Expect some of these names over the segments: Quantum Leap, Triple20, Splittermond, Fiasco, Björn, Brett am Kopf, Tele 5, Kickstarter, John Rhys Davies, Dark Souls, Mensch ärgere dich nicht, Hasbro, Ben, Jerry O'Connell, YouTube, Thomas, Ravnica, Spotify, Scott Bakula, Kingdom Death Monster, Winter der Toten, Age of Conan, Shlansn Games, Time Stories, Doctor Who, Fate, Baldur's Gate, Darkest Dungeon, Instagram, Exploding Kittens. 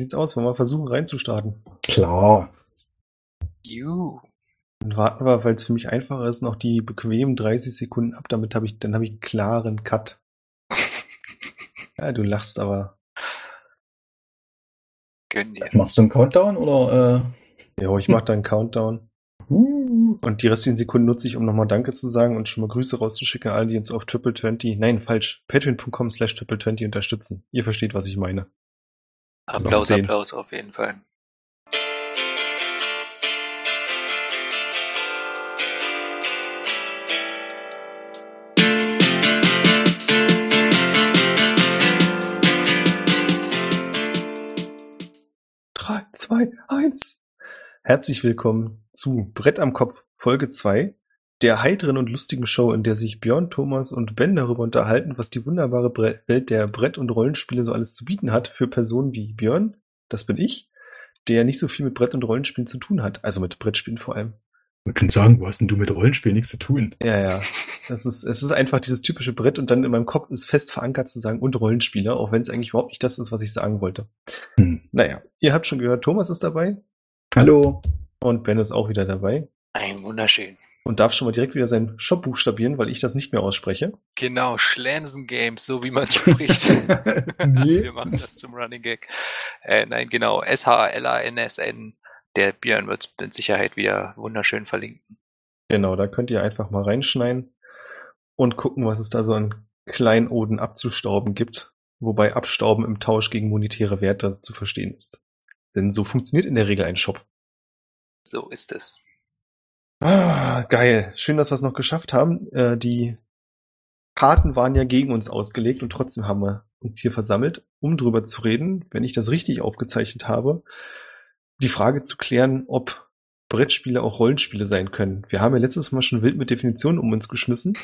sieht's aus? Wollen wir versuchen reinzustarten? Klar. Juhu. Dann warten wir, weil es für mich einfacher ist, noch die bequemen 30 Sekunden ab. Damit habe ich einen klaren Cut. Ja, du lachst, aber... Gönn dir. Machst du einen Countdown, oder? Ja, ich mache da einen Countdown. Und die restlichen Sekunden nutze ich, um nochmal Danke zu sagen und schon mal Grüße rauszuschicken an alle, die uns auf Triple20, nein, falsch, patreon.com/Triple20 unterstützen. Ihr versteht, was ich meine. Applaus, Applaus auf jeden Fall. Drei, zwei, eins. Herzlich willkommen zu Brett am Kopf, Folge 2, der heiteren und lustigen Show, in der sich Björn, Thomas und Ben darüber unterhalten, was die wunderbare Welt der Brett- und Rollenspiele so alles zu bieten hat für Personen wie Björn, das bin ich, der nicht so viel mit Brett- und Rollenspielen zu tun hat, also mit Brettspielen vor allem. Man kann sagen, was denn du mit Rollenspielen nichts zu tun? Ja. Es ist einfach dieses typische Brett und dann in meinem Kopf ist fest verankert zu sagen und Rollenspieler, auch wenn es eigentlich überhaupt nicht das ist, was ich sagen wollte. Naja, ihr habt schon gehört, Thomas ist dabei. Hallo. Und Ben ist auch wieder dabei. Ein wunderschön. Und darf schon mal direkt wieder seinen Shop buchstabieren, weil ich das nicht mehr ausspreche. Genau, Shlansn Games, so wie man es spricht. Wir machen das zum Running Gag. Nein, genau, SHLANSN. Der Björn wird es mit Sicherheit wieder wunderschön verlinken. Genau, da könnt ihr einfach mal reinschneiden und gucken, was es da so an Kleinoden abzustauben gibt. Wobei Abstauben im Tausch gegen monetäre Werte zu verstehen ist. Denn so funktioniert in der Regel ein Shop. So ist es. Ah, geil. Schön, dass wir es noch geschafft haben. Die Karten waren ja gegen uns ausgelegt und trotzdem haben wir uns hier versammelt, um drüber zu reden, wenn ich das richtig aufgezeichnet habe, die Frage zu klären, ob Brettspiele auch Rollenspiele sein können. Wir haben ja letztes Mal schon wild mit Definitionen um uns geschmissen.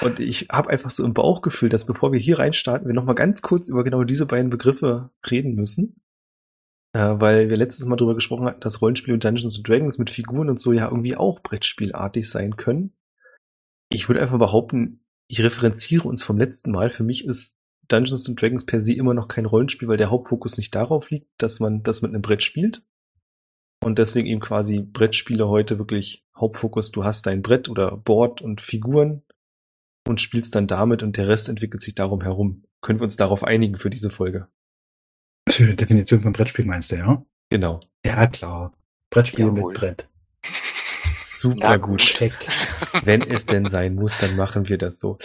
Und ich habe einfach so im Bauchgefühl, dass bevor wir hier reinstarten, wir nochmal ganz kurz über genau diese beiden Begriffe reden müssen. Weil wir letztes Mal drüber gesprochen hatten, dass Rollenspiele und Dungeons and Dragons mit Figuren und so ja irgendwie auch brettspielartig sein können. Ich würde einfach behaupten, ich referenziere uns vom letzten Mal. Für mich ist Dungeons and Dragons per se immer noch kein Rollenspiel, weil der Hauptfokus nicht darauf liegt, dass man das mit einem Brett spielt. Und deswegen eben quasi Brettspiele heute wirklich Hauptfokus. Du hast dein Brett oder Board und Figuren und spielst dann damit und der Rest entwickelt sich darum herum. Können wir uns darauf einigen für diese Folge? Für die Definition von Brettspiel meinst du, ja? Genau. Ja, klar. Brettspiel Jawohl. Mit Brett. Super gut. Wenn es denn sein muss, dann machen wir das so.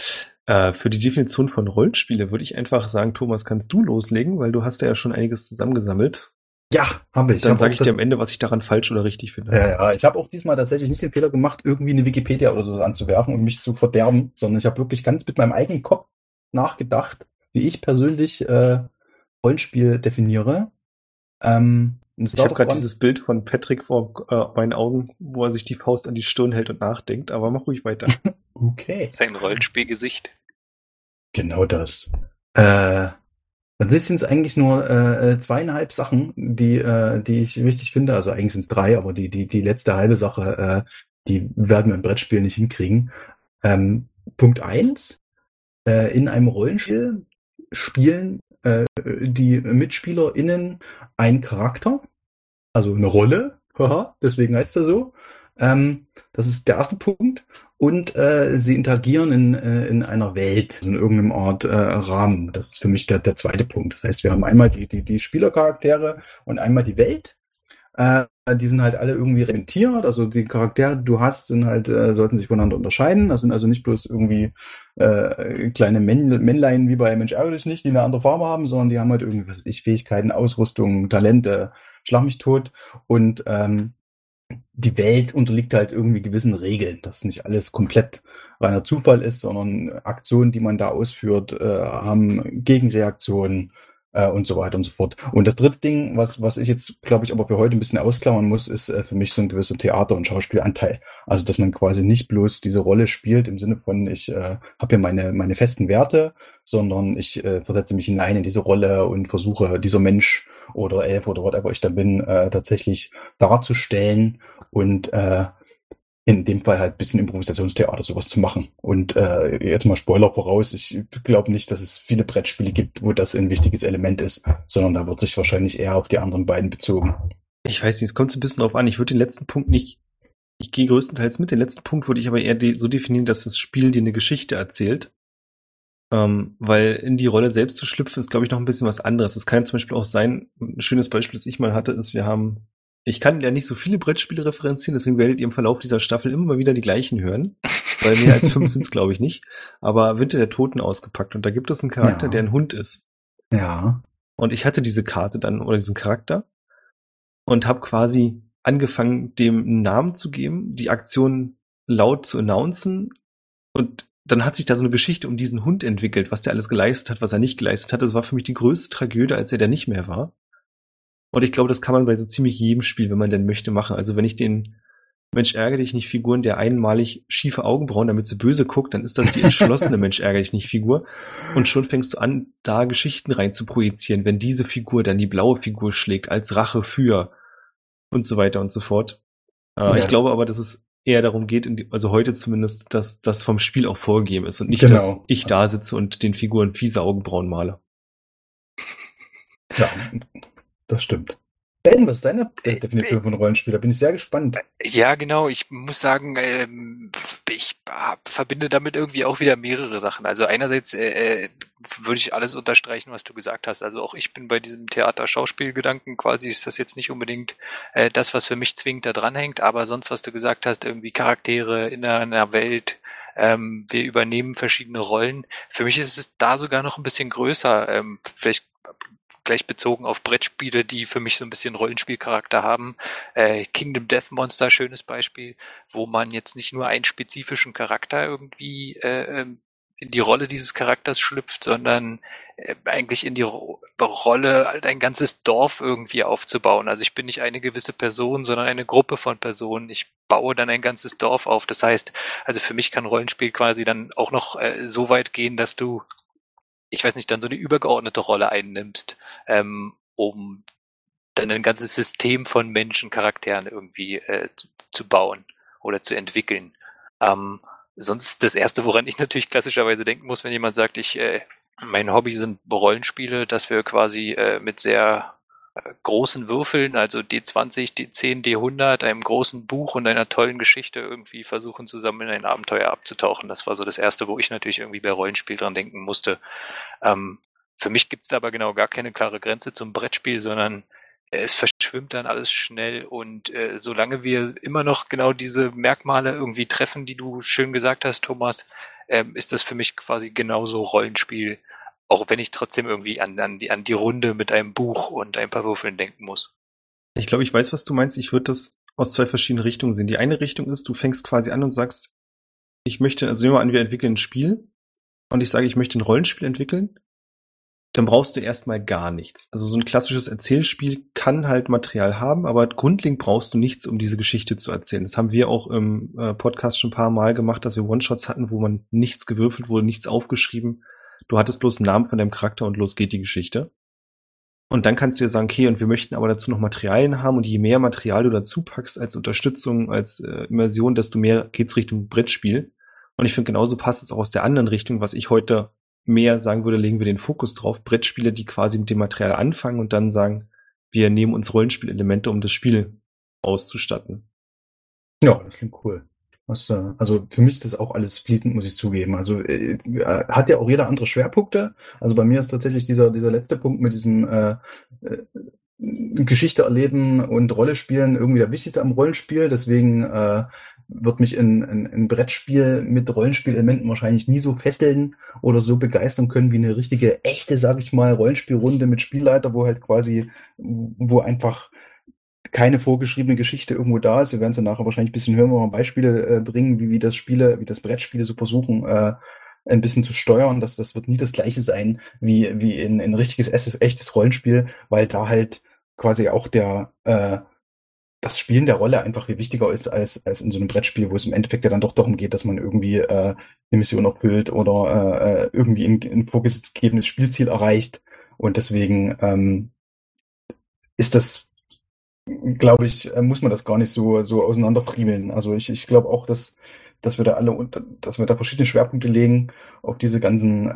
Für die Definition von Rollenspiele würde ich einfach sagen, Thomas, kannst du loslegen, weil du hast ja schon einiges zusammengesammelt. Ja, habe ich. Dann sage ich dir am Ende, was ich daran falsch oder richtig finde. Ja, ich habe auch diesmal tatsächlich nicht den Fehler gemacht, irgendwie eine Wikipedia oder so anzuwerfen und mich zu verderben, sondern ich habe wirklich ganz mit meinem eigenen Kopf nachgedacht, wie ich persönlich Rollenspiel definiere. Ich habe gerade dieses Bild von Patrick vor meinen Augen, wo er sich die Faust an die Stirn hält und nachdenkt, aber mach ruhig weiter. Okay. Sein Rollenspielgesicht. Genau das. Dann sind es eigentlich nur 2,5 Sachen, die ich wichtig finde. Also eigentlich sind es 3, aber die letzte halbe Sache, die werden wir im Brettspiel nicht hinkriegen. Punkt 1, in einem Rollenspiel spielen die MitspielerInnen ein Charakter, also eine Rolle, haha, deswegen heißt er so. Das ist der erste Punkt. Und sie interagieren in einer Welt, also in irgendeinem Art Rahmen. Das ist für mich der zweite Punkt. Das heißt, wir haben einmal die Spielercharaktere und einmal die Welt. Die sind halt alle irgendwie reglementiert, also die Charaktere, die du hast, sind halt, sollten sich voneinander unterscheiden. Das sind also nicht bloß irgendwie kleine Männlein wie bei Mensch ärgere dich nicht, die eine andere Farbe haben, sondern die haben halt irgendwie, was weiß ich, Fähigkeiten, Ausrüstung, Talente, schlag mich tot. Und die Welt unterliegt halt irgendwie gewissen Regeln, dass nicht alles komplett reiner Zufall ist, sondern Aktionen, die man da ausführt, haben Gegenreaktionen, und so weiter und so fort. Und das dritte Ding, was ich jetzt, glaube ich, aber für heute ein bisschen ausklammern muss, ist für mich so ein gewisser Theater- und Schauspielanteil. Also, dass man quasi nicht bloß diese Rolle spielt im Sinne von, ich habe hier meine festen Werte, sondern ich versetze mich hinein in diese Rolle und versuche, dieser Mensch oder Elf oder whatever ich da bin, tatsächlich darzustellen und in dem Fall halt ein bisschen Improvisationstheater sowas zu machen. Und jetzt mal Spoiler voraus, ich glaube nicht, dass es viele Brettspiele gibt, wo das ein wichtiges Element ist, sondern da wird sich wahrscheinlich eher auf die anderen beiden bezogen. Ich weiß nicht, es kommt so ein bisschen drauf an. Ich würde den letzten Punkt nicht, ich gehe größtenteils mit, den letzten Punkt würde ich aber eher so definieren, dass das Spiel dir eine Geschichte erzählt. Weil in die Rolle selbst zu schlüpfen, ist, glaube ich, noch ein bisschen was anderes. Es kann zum Beispiel auch sein, ein schönes Beispiel, das ich mal hatte, ist, ich kann ja nicht so viele Brettspiele referenzieren, deswegen werdet ihr im Verlauf dieser Staffel immer mal wieder die gleichen hören. Weil mehr als 5 sind es, glaube ich, nicht. Aber Winter der Toten ausgepackt. Und da gibt es einen Charakter, der ein Hund ist. Ja. Und ich hatte diese Karte dann, oder diesen Charakter, und habe quasi angefangen, dem einen Namen zu geben, die Aktion laut zu announcen. Und dann hat sich da so eine Geschichte um diesen Hund entwickelt, was der alles geleistet hat, was er nicht geleistet hat. Das war für mich die größte Tragödie, als er da nicht mehr war. Und ich glaube, das kann man bei so ziemlich jedem Spiel, wenn man denn möchte, machen. Also wenn ich den Mensch ärgere dich nicht Figuren, der einmalig schiefe Augenbrauen, damit sie böse guckt, dann ist das die entschlossene Mensch ärgere dich nicht Figur. Und schon fängst du an, da Geschichten rein zu projizieren, wenn diese Figur dann die blaue Figur schlägt, als Rache für und so weiter und so fort. Ja. Ich glaube aber, dass es eher darum geht, also heute zumindest, dass das vom Spiel auch vorgegeben ist und nicht, dass ich da sitze und den Figuren fiese Augenbrauen male. Ja. Das stimmt. Ben, was ist deine Definition von Rollenspiel? Da bin ich sehr gespannt. Ja, genau. Ich muss sagen, ich verbinde damit irgendwie auch wieder mehrere Sachen. Also einerseits würde ich alles unterstreichen, was du gesagt hast. Also auch ich bin bei diesem Theater-Schauspiel-Gedanken quasi, ist das jetzt nicht unbedingt das, was für mich zwingend da dranhängt, aber sonst, was du gesagt hast, irgendwie Charaktere in einer Welt, wir übernehmen verschiedene Rollen. Für mich ist es da sogar noch ein bisschen größer. Vielleicht gleich bezogen auf Brettspiele, die für mich so ein bisschen Rollenspielcharakter haben. Kingdom Death Monster, schönes Beispiel, wo man jetzt nicht nur einen spezifischen Charakter irgendwie in die Rolle dieses Charakters schlüpft, sondern eigentlich in die Rolle halt ein ganzes Dorf irgendwie aufzubauen. Also ich bin nicht eine gewisse Person, sondern eine Gruppe von Personen. Ich baue dann ein ganzes Dorf auf. Das heißt, also für mich kann Rollenspiel quasi dann auch noch so weit gehen, dass du dann so eine übergeordnete Rolle einnimmst, um dann ein ganzes System von Menschen, Charakteren irgendwie zu bauen oder zu entwickeln. Sonst das Erste, woran ich natürlich klassischerweise denken muss, wenn jemand sagt, mein Hobby sind Rollenspiele, dass wir quasi mit sehr großen Würfeln, also D20, D10, D100, einem großen Buch und einer tollen Geschichte irgendwie versuchen, zusammen in ein Abenteuer abzutauchen. Das war so das Erste, wo ich natürlich irgendwie bei Rollenspiel dran denken musste. Für mich gibt es da aber genau gar keine klare Grenze zum Brettspiel, sondern es verschwimmt dann alles schnell und solange wir immer noch genau diese Merkmale irgendwie treffen, die du schön gesagt hast, Thomas, ist das für mich quasi genauso Rollenspiel, auch wenn ich trotzdem irgendwie an die Runde mit einem Buch und ein paar Würfeln denken muss. Ich glaube, ich weiß, was du meinst. Ich würde das aus zwei verschiedenen Richtungen sehen. Die eine Richtung ist, du fängst quasi an und sagst, nehmen wir an, wir entwickeln ein Spiel und ich sage, ich möchte ein Rollenspiel entwickeln, dann brauchst du erstmal gar nichts. Also so ein klassisches Erzählspiel kann halt Material haben, aber grundlegend brauchst du nichts, um diese Geschichte zu erzählen. Das haben wir auch im Podcast schon ein paar Mal gemacht, dass wir One-Shots hatten, wo man nichts gewürfelt wurde, nichts aufgeschrieben. Du hattest bloß einen Namen von deinem Charakter und los geht die Geschichte. Und dann kannst du ja sagen, okay, und wir möchten aber dazu noch Materialien haben und je mehr Material du dazu packst als Unterstützung, als Immersion, desto mehr geht's Richtung Brettspiel. Und ich finde, genauso passt es auch aus der anderen Richtung, was ich heute mehr sagen würde, legen wir den Fokus drauf. Brettspiele, die quasi mit dem Material anfangen und dann sagen, wir nehmen uns Rollenspielelemente, um das Spiel auszustatten. Ja, das klingt cool. Also für mich ist das auch alles fließend, muss ich zugeben. Also hat ja auch jeder andere Schwerpunkte. Also bei mir ist tatsächlich dieser letzte Punkt mit diesem Geschichte erleben und Rolle spielen irgendwie der wichtigste am Rollenspiel. Deswegen wird mich ein Brettspiel mit Rollenspielelementen wahrscheinlich nie so fesseln oder so begeistern können wie eine richtige, echte, sag ich mal, Rollenspielrunde mit Spielleiter, wo einfach keine vorgeschriebene Geschichte irgendwo da ist. Wir werden es dann nachher wahrscheinlich ein bisschen hören, wenn wir mal Beispiele bringen, wie das Brettspiele so versuchen, ein bisschen zu steuern. Das wird nie das Gleiche sein wie ein richtiges, echtes Rollenspiel, weil da halt quasi auch das Spielen der Rolle einfach viel wichtiger ist als in so einem Brettspiel, wo es im Endeffekt ja dann doch darum geht, dass man irgendwie eine Mission erfüllt oder irgendwie ein vorgegebenes Spielziel erreicht. Und deswegen ist das glaube ich, muss man das gar nicht so auseinanderfriemeln. Also ich glaube auch, dass wir da dass wir da verschiedene Schwerpunkte legen auf diese ganzen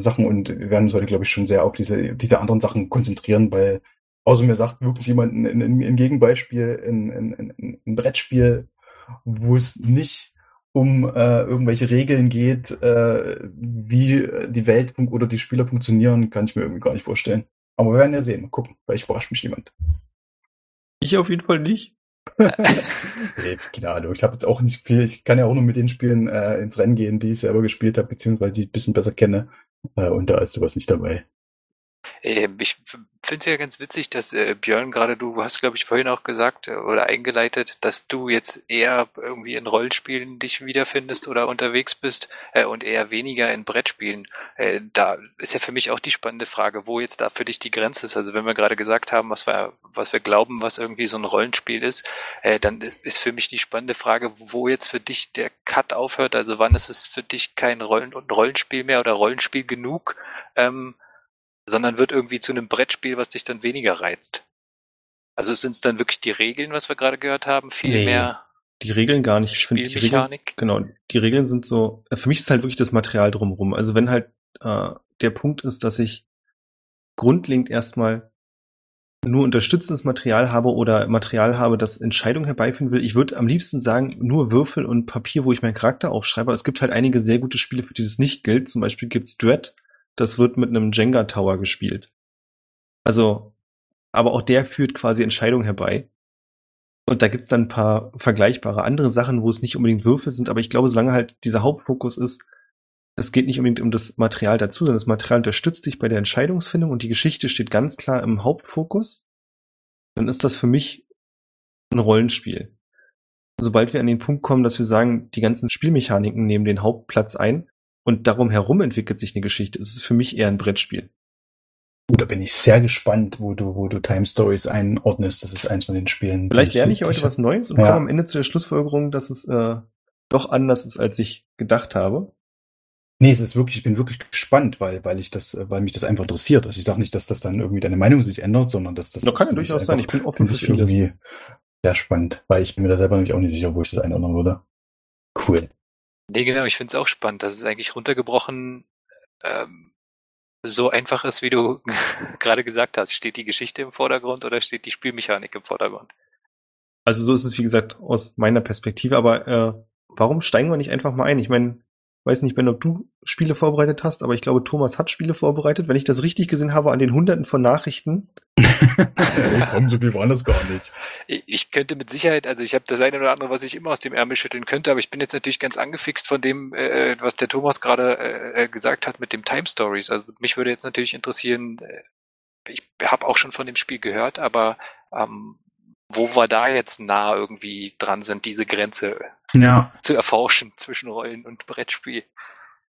Sachen, und wir werden uns heute, glaube ich, schon sehr auf diese anderen Sachen konzentrieren, weil außer mir sagt wirklich jemand ein Gegenbeispiel, ein Brettspiel, wo es nicht um irgendwelche Regeln geht, wie die Welt oder die Spieler funktionieren, kann ich mir irgendwie gar nicht vorstellen. Aber wir werden ja sehen, mal gucken, vielleicht überrascht mich jemand. Ich auf jeden Fall nicht. Nee, keine Ahnung, ich habe jetzt auch nicht viel, ich kann ja auch nur mit den Spielen ins Rennen gehen, die ich selber gespielt habe, beziehungsweise die ich ein bisschen besser kenne, und da ist sowas nicht dabei. Ich finde es ja ganz witzig, dass Björn, gerade du hast, glaube ich, vorhin auch gesagt oder eingeleitet, dass du jetzt eher irgendwie in Rollenspielen dich wiederfindest oder unterwegs bist und eher weniger in Brettspielen. Da ist ja für mich auch die spannende Frage, wo jetzt da für dich die Grenze ist. Also wenn wir gerade gesagt haben, was wir glauben, was irgendwie so ein Rollenspiel ist, dann ist für mich die spannende Frage, wo jetzt für dich der Cut aufhört. Also wann ist es für dich kein Rollenspiel mehr oder Rollenspiel genug, sondern wird irgendwie zu einem Brettspiel, was dich dann weniger reizt. Also sind es dann wirklich die Regeln, was wir gerade gehört haben, viel mehr? Die Regeln gar nicht. Ich finde die Regeln, genau, die Regeln sind so, für mich ist halt wirklich das Material drumherum. Also wenn halt der Punkt ist, dass ich grundlegend erstmal nur unterstützendes Material habe oder Material habe, das Entscheidungen herbeiführen will. Ich würde am liebsten sagen, nur Würfel und Papier, wo ich meinen Charakter aufschreibe. Es gibt halt einige sehr gute Spiele, für die das nicht gilt. Zum Beispiel gibt's Dread. Das wird mit einem Jenga-Tower gespielt. Also, aber auch der führt quasi Entscheidungen herbei. Und da gibt's dann ein paar vergleichbare andere Sachen, wo es nicht unbedingt Würfel sind. Aber ich glaube, solange halt dieser Hauptfokus ist, es geht nicht unbedingt um das Material dazu, sondern das Material unterstützt dich bei der Entscheidungsfindung und die Geschichte steht ganz klar im Hauptfokus, dann ist das für mich ein Rollenspiel. Sobald wir an den Punkt kommen, dass wir sagen, die ganzen Spielmechaniken nehmen den Hauptplatz ein, und darum herum entwickelt sich eine Geschichte. Es ist für mich eher ein Brettspiel. Da bin ich sehr gespannt, wo du Time Stories einordnest. Das ist eins von den Spielen. Vielleicht lerne ich heute was Neues und komme am Ende zu der Schlussfolgerung, dass es doch anders ist, als ich gedacht habe. Nee, es ist wirklich, ich bin wirklich gespannt, weil mich das einfach interessiert. Also ich sage nicht, dass das dann irgendwie deine Meinung sich ändert, sondern dass das. Doch, kann ja durchaus sein. Ich bin offen für vieles. Sehr spannend, weil ich bin mir da selber nämlich auch nicht sicher, wo ich das einordnen würde. Cool. Nee, genau, ich finde es auch spannend, dass es eigentlich runtergebrochen so einfach ist, wie du gerade gesagt hast. Steht die Geschichte im Vordergrund oder steht die Spielmechanik im Vordergrund? Also so ist es, wie gesagt, aus meiner Perspektive. Aber warum steigen wir nicht einfach mal ein? Ich meine, weiß nicht, Ben, ob du Spiele vorbereitet hast, aber ich glaube, Thomas hat Spiele vorbereitet. Wenn ich das richtig gesehen habe, an den Hunderten von Nachrichten. Komm, so viel war das gar nicht. Ich könnte mit Sicherheit, also ich habe das eine oder andere, was ich immer aus dem Ärmel schütteln könnte, aber ich bin jetzt natürlich ganz angefixt von dem, was der Thomas gerade gesagt hat mit dem Time Stories. Also mich würde jetzt natürlich interessieren, ich habe auch schon von dem Spiel gehört, aber wo wir da jetzt nah irgendwie dran sind, diese Grenze zu erforschen zwischen Rollen und Brettspiel.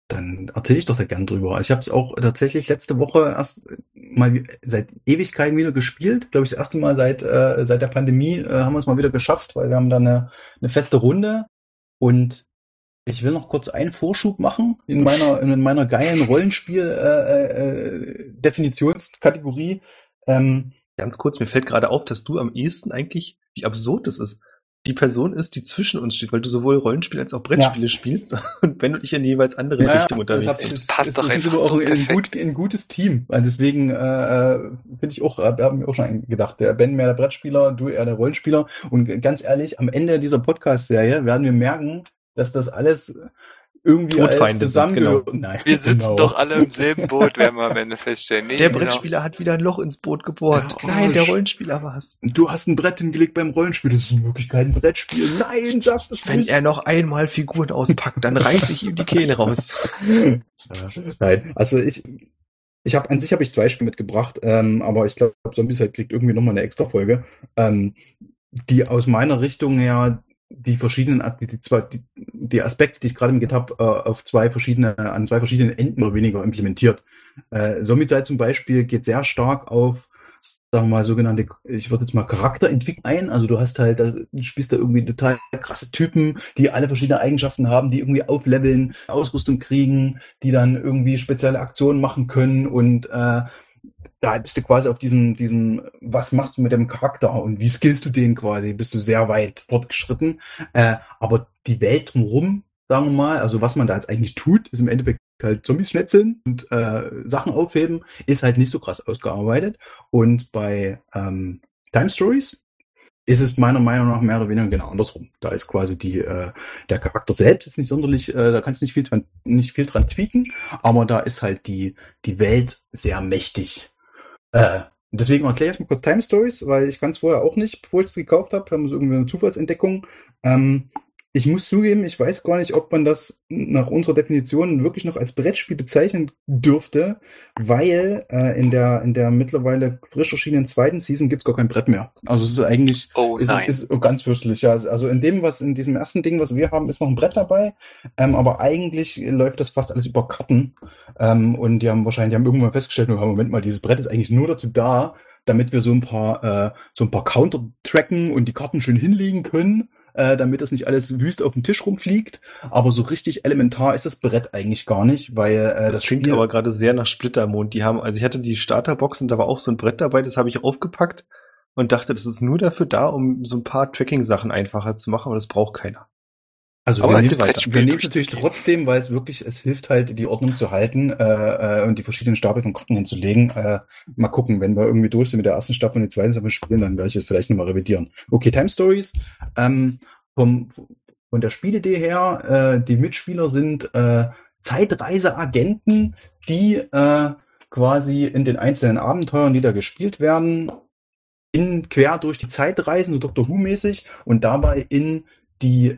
Dann erzähle ich doch da gern drüber. Also ich habe es auch tatsächlich letzte Woche erst mal seit Ewigkeiten wieder gespielt. Glaube ich, das erste Mal seit der Pandemie haben wir es mal wieder geschafft, weil wir haben da eine feste Runde. Und ich will noch kurz einen Vorschub machen in meiner geilen Rollenspiel-Definitionskategorie. Ganz kurz, mir fällt gerade auf, dass du am ehesten eigentlich, wie absurd das ist, die Person ist, die zwischen uns steht, weil du sowohl Rollenspiel als auch Brettspiele spielst und Ben und ich in jeweils andere Richtung unterwegs sind. Das passt doch einfach so perfekt. Ein gutes Team. Deswegen finde ich auch, da haben wir auch schon gedacht, der Ben mehr der Brettspieler, du eher der Rollenspieler. Und ganz ehrlich, am Ende dieser Podcast-Serie werden wir merken, dass das alles irgendwie alles zusammengehört. Genau. Wir sitzen doch alle im selben Boot, werden wir am Ende feststellen. Nee, der Brettspieler hat wieder ein Loch ins Boot gebohrt. Oh, nein, der Rollenspieler war's. Du hast ein Brett hingelegt beim Rollenspiel. Das ist in Wirklichkeit ein Brettspiel. Nein, sag das nicht. Wenn er noch einmal Figuren auspackt, dann reiß ich ihm die Kehle raus. Nein, also ich habe zwei Spiele mitgebracht, aber ich glaube, Zombicide kriegt irgendwie nochmal eine extra Folge, die aus meiner Richtung her die Aspekte, die ich gerade mit habe, an zwei verschiedenen Enden oder weniger implementiert. Zombicide zum Beispiel geht sehr stark auf, sagen wir mal, sogenannte, ich würde jetzt mal Charakterentwicklung ein. Also du hast halt, du spielst da irgendwie total krasse Typen, die alle verschiedene Eigenschaften haben, die irgendwie aufleveln, Ausrüstung kriegen, die dann irgendwie spezielle Aktionen machen können und da bist du quasi auf diesem, was machst du mit dem Charakter und wie skillst du den quasi, bist du sehr weit fortgeschritten. Aber die Welt drumherum, sagen wir mal, also was man da jetzt eigentlich tut, ist im Endeffekt halt Zombies schnetzeln und Sachen aufheben, ist halt nicht so krass ausgearbeitet. Und bei Time Stories ist es meiner Meinung nach mehr oder weniger genau andersrum. Da ist quasi der Charakter selbst ist nicht sonderlich, da kannst du nicht viel dran tweaken, aber da ist halt die Welt sehr mächtig. Deswegen erkläre ich mal kurz Time Stories, weil ich kann es vorher auch nicht, bevor ich es gekauft habe, haben wir so irgendwie eine Zufallsentdeckung. Ich muss zugeben, ich weiß gar nicht, ob man das nach unserer Definition wirklich noch als Brettspiel bezeichnen dürfte, weil in der mittlerweile frisch erschienenen zweiten Season gibt's gar kein Brett mehr. Also es ist eigentlich ist ganz fürchterlich. Ja. Also in diesem ersten Ding, was wir haben, ist noch ein Brett dabei, aber eigentlich läuft das fast alles über Karten. Und die haben irgendwann festgestellt, Moment mal, dieses Brett ist eigentlich nur dazu da, damit wir so ein paar Counter tracken und die Karten schön hinlegen können, damit das nicht alles wüst auf dem Tisch rumfliegt. Aber so richtig elementar ist das Brett eigentlich gar nicht, weil das klingt aber gerade sehr nach Splittermond. Ich hatte die Starterbox und da war auch so ein Brett dabei, das habe ich aufgepackt und dachte, das ist nur dafür da, um so ein paar Tracking-Sachen einfacher zu machen, aber das braucht keiner. Also wir nehmen es natürlich trotzdem, weil es hilft halt, die Ordnung zu halten und die verschiedenen Stapel von Karten hinzulegen. Mal gucken, wenn wir irgendwie durch sind mit der ersten Staffel und die zweiten Staffel spielen, dann werde ich jetzt vielleicht nochmal revidieren. Okay, Time Stories. Von der Spielidee her, die Mitspieler sind Zeitreiseagenten, die quasi in den einzelnen Abenteuern, die da gespielt werden, quer durch die Zeit reisen, so Doctor Who mäßig, und dabei in die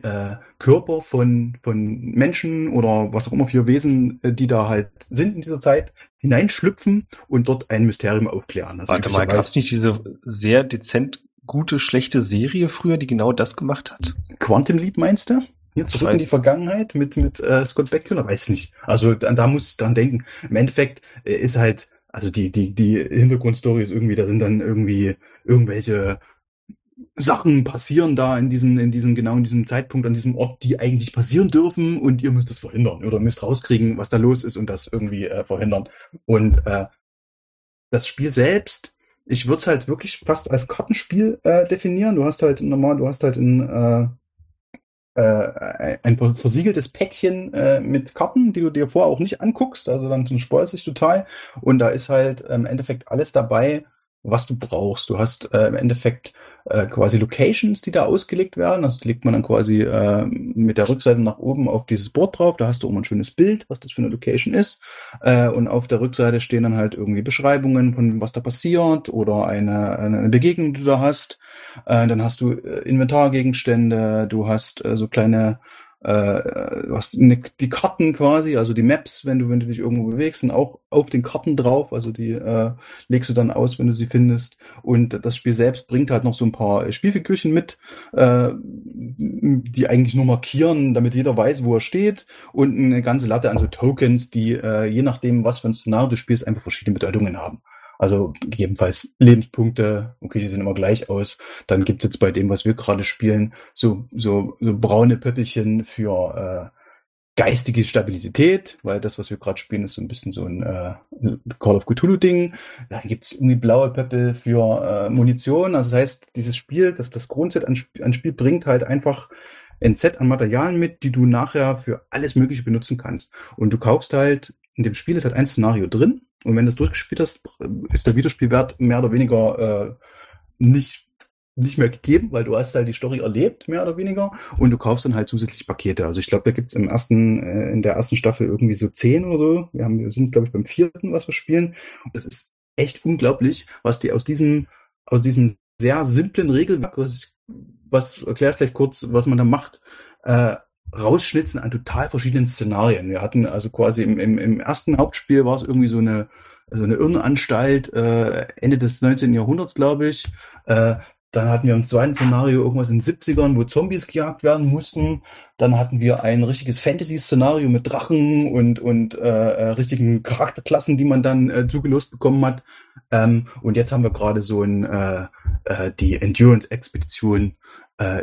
Körper von Menschen oder was auch immer für Wesen, die da halt sind in dieser Zeit, hineinschlüpfen und dort ein Mysterium aufklären. Also warte mal, gab es nicht diese sehr dezent gute, schlechte Serie früher, die genau das gemacht hat? Quantum Leap meinst du? Hier zurück in die Vergangenheit mit Scott Bakula? Weiß nicht. Also da muss ich dran denken. Im Endeffekt ist halt, also die Hintergrundstory ist irgendwie, da sind dann irgendwie irgendwelche Sachen passieren da in diesem Zeitpunkt, an diesem Ort, die eigentlich passieren dürfen, und ihr müsst das verhindern oder müsst rauskriegen, was da los ist, und das irgendwie verhindern. Und das Spiel selbst, ich würde es halt wirklich fast als Kartenspiel definieren. Du hast halt ein versiegeltes Päckchen mit Karten, die du dir vorher auch nicht anguckst, also dann spoilst dich total, und da ist halt im Endeffekt alles dabei, was du brauchst. Du hast im Endeffekt quasi Locations, die da ausgelegt werden. Also legt man dann quasi mit der Rückseite nach oben auf dieses Board drauf. Da hast du immer ein schönes Bild, was das für eine Location ist. Und auf der Rückseite stehen dann halt irgendwie Beschreibungen von, was da passiert, oder eine Begegnung, die du da hast. Dann hast du Inventargegenstände, du hast so kleine, du hast die Karten quasi, also die Maps, wenn du dich irgendwo bewegst, sind auch auf den Karten drauf, also die legst du dann aus, wenn du sie findest. Und das Spiel selbst bringt halt noch so ein paar Spielfigürchen mit, die eigentlich nur markieren, damit jeder weiß, wo er steht, und eine ganze Latte an so Tokens, die je nachdem, was für ein Szenario du spielst, einfach verschiedene Bedeutungen haben. Also gegebenenfalls Lebenspunkte, okay, die sehen immer gleich aus. Dann gibt's jetzt bei dem, was wir gerade spielen, so braune Pöppelchen für geistige Stabilität, weil das, was wir gerade spielen, ist so ein bisschen so ein Call of Cthulhu-Ding. Dann gibt's irgendwie blaue Pöppel für Munition. Also das heißt, dieses Spiel, das Grundset an Spiel bringt halt einfach ein Set an Materialien mit, die du nachher für alles Mögliche benutzen kannst. Und du kaufst halt, in dem Spiel ist halt ein Szenario drin, und wenn du es durchgespielt hast, ist der Wiederspielwert mehr oder weniger nicht mehr gegeben, weil du hast halt die Story erlebt, mehr oder weniger, und du kaufst dann halt zusätzlich Pakete. Also ich glaube, da gibt's in der ersten Staffel irgendwie so 10 oder so. Wir sind, glaube ich, beim 4., was wir spielen. Und es ist echt unglaublich, was die aus diesem sehr simplen Regelwerk, was erklär ich gleich kurz, was man da macht, rausschnitzen an total verschiedenen Szenarien. Wir hatten also quasi im ersten Hauptspiel war es irgendwie so eine Irrenanstalt, Ende des 19. Jahrhunderts, glaube ich. Dann hatten wir im zweiten Szenario irgendwas in den 70ern, wo Zombies gejagt werden mussten. Dann hatten wir ein richtiges Fantasy-Szenario mit Drachen und richtigen Charakterklassen, die man dann zugelost bekommen hat. Und jetzt haben wir gerade so die Endurance-Expedition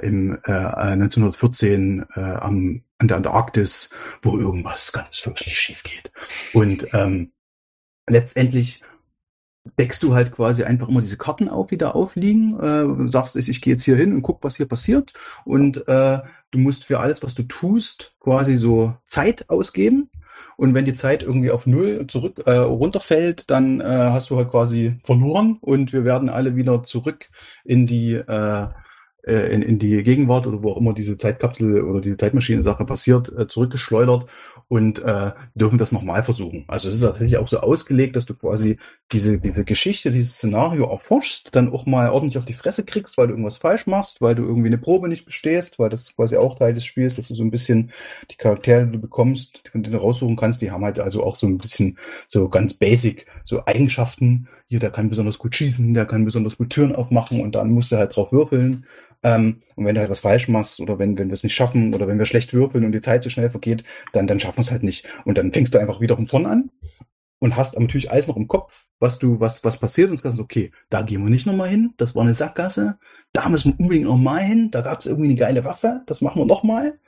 im 1914 an der Antarktis, wo irgendwas ganz fürchterlich schief geht. Und letztendlich deckst du halt quasi einfach immer diese Karten auf, die da aufliegen, sagst, ich gehe jetzt hier hin und guck, was hier passiert, und du musst für alles, was du tust, quasi so Zeit ausgeben, und wenn die Zeit irgendwie auf Null runterfällt, dann hast du halt quasi verloren, und wir werden alle wieder zurück in die Gegenwart oder wo auch immer diese Zeitkapsel oder diese Zeitmaschinen-Sache passiert, zurückgeschleudert und dürfen das nochmal versuchen. Also es ist tatsächlich auch so ausgelegt, dass du quasi diese Geschichte, dieses Szenario erforschst, dann auch mal ordentlich auf die Fresse kriegst, weil du irgendwas falsch machst, weil du irgendwie eine Probe nicht bestehst, weil das quasi auch Teil des Spiels, dass du so ein bisschen die Charaktere, die du bekommst, die du raussuchen kannst, die haben halt also auch so ein bisschen so ganz basic, so Eigenschaften. Hier, der kann besonders gut schießen, der kann besonders gut Türen aufmachen, und dann musst du halt drauf würfeln. Und wenn du halt was falsch machst, oder wenn wir es nicht schaffen, oder wenn wir schlecht würfeln und die Zeit so schnell vergeht, dann schaffen wir es halt nicht. Und dann fängst du einfach wieder von vorn an und hast natürlich alles noch im Kopf, was passiert, und sagst, okay, da gehen wir nicht nochmal hin, das war eine Sackgasse, da müssen wir unbedingt nochmal hin, da gab es irgendwie eine geile Waffe, das machen wir nochmal.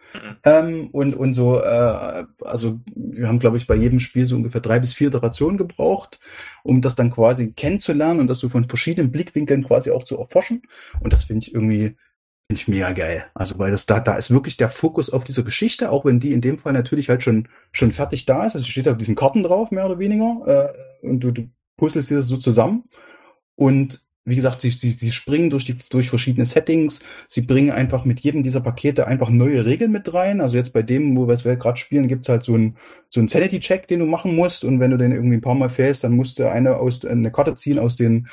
Und so, also wir haben, glaube ich, bei jedem Spiel so ungefähr 3 bis 4 Iterationen gebraucht, um das dann quasi kennenzulernen und das so von verschiedenen Blickwinkeln quasi auch zu erforschen. Und das finde ich mega geil. Also weil das da ist wirklich der Fokus auf dieser Geschichte, auch wenn die in dem Fall natürlich halt schon fertig da ist. Also sie steht auf diesen Karten drauf, mehr oder weniger, und du puzzelst dir das so zusammen. Und wie gesagt, sie springen durch verschiedene Settings. Sie bringen einfach mit jedem dieser Pakete einfach neue Regeln mit rein. Also jetzt bei dem, wo wir es gerade spielen, gibt es halt so einen Sanity-Check, den du machen musst. Und wenn du den irgendwie ein paar Mal fällst, dann musst du eine Karte ziehen aus den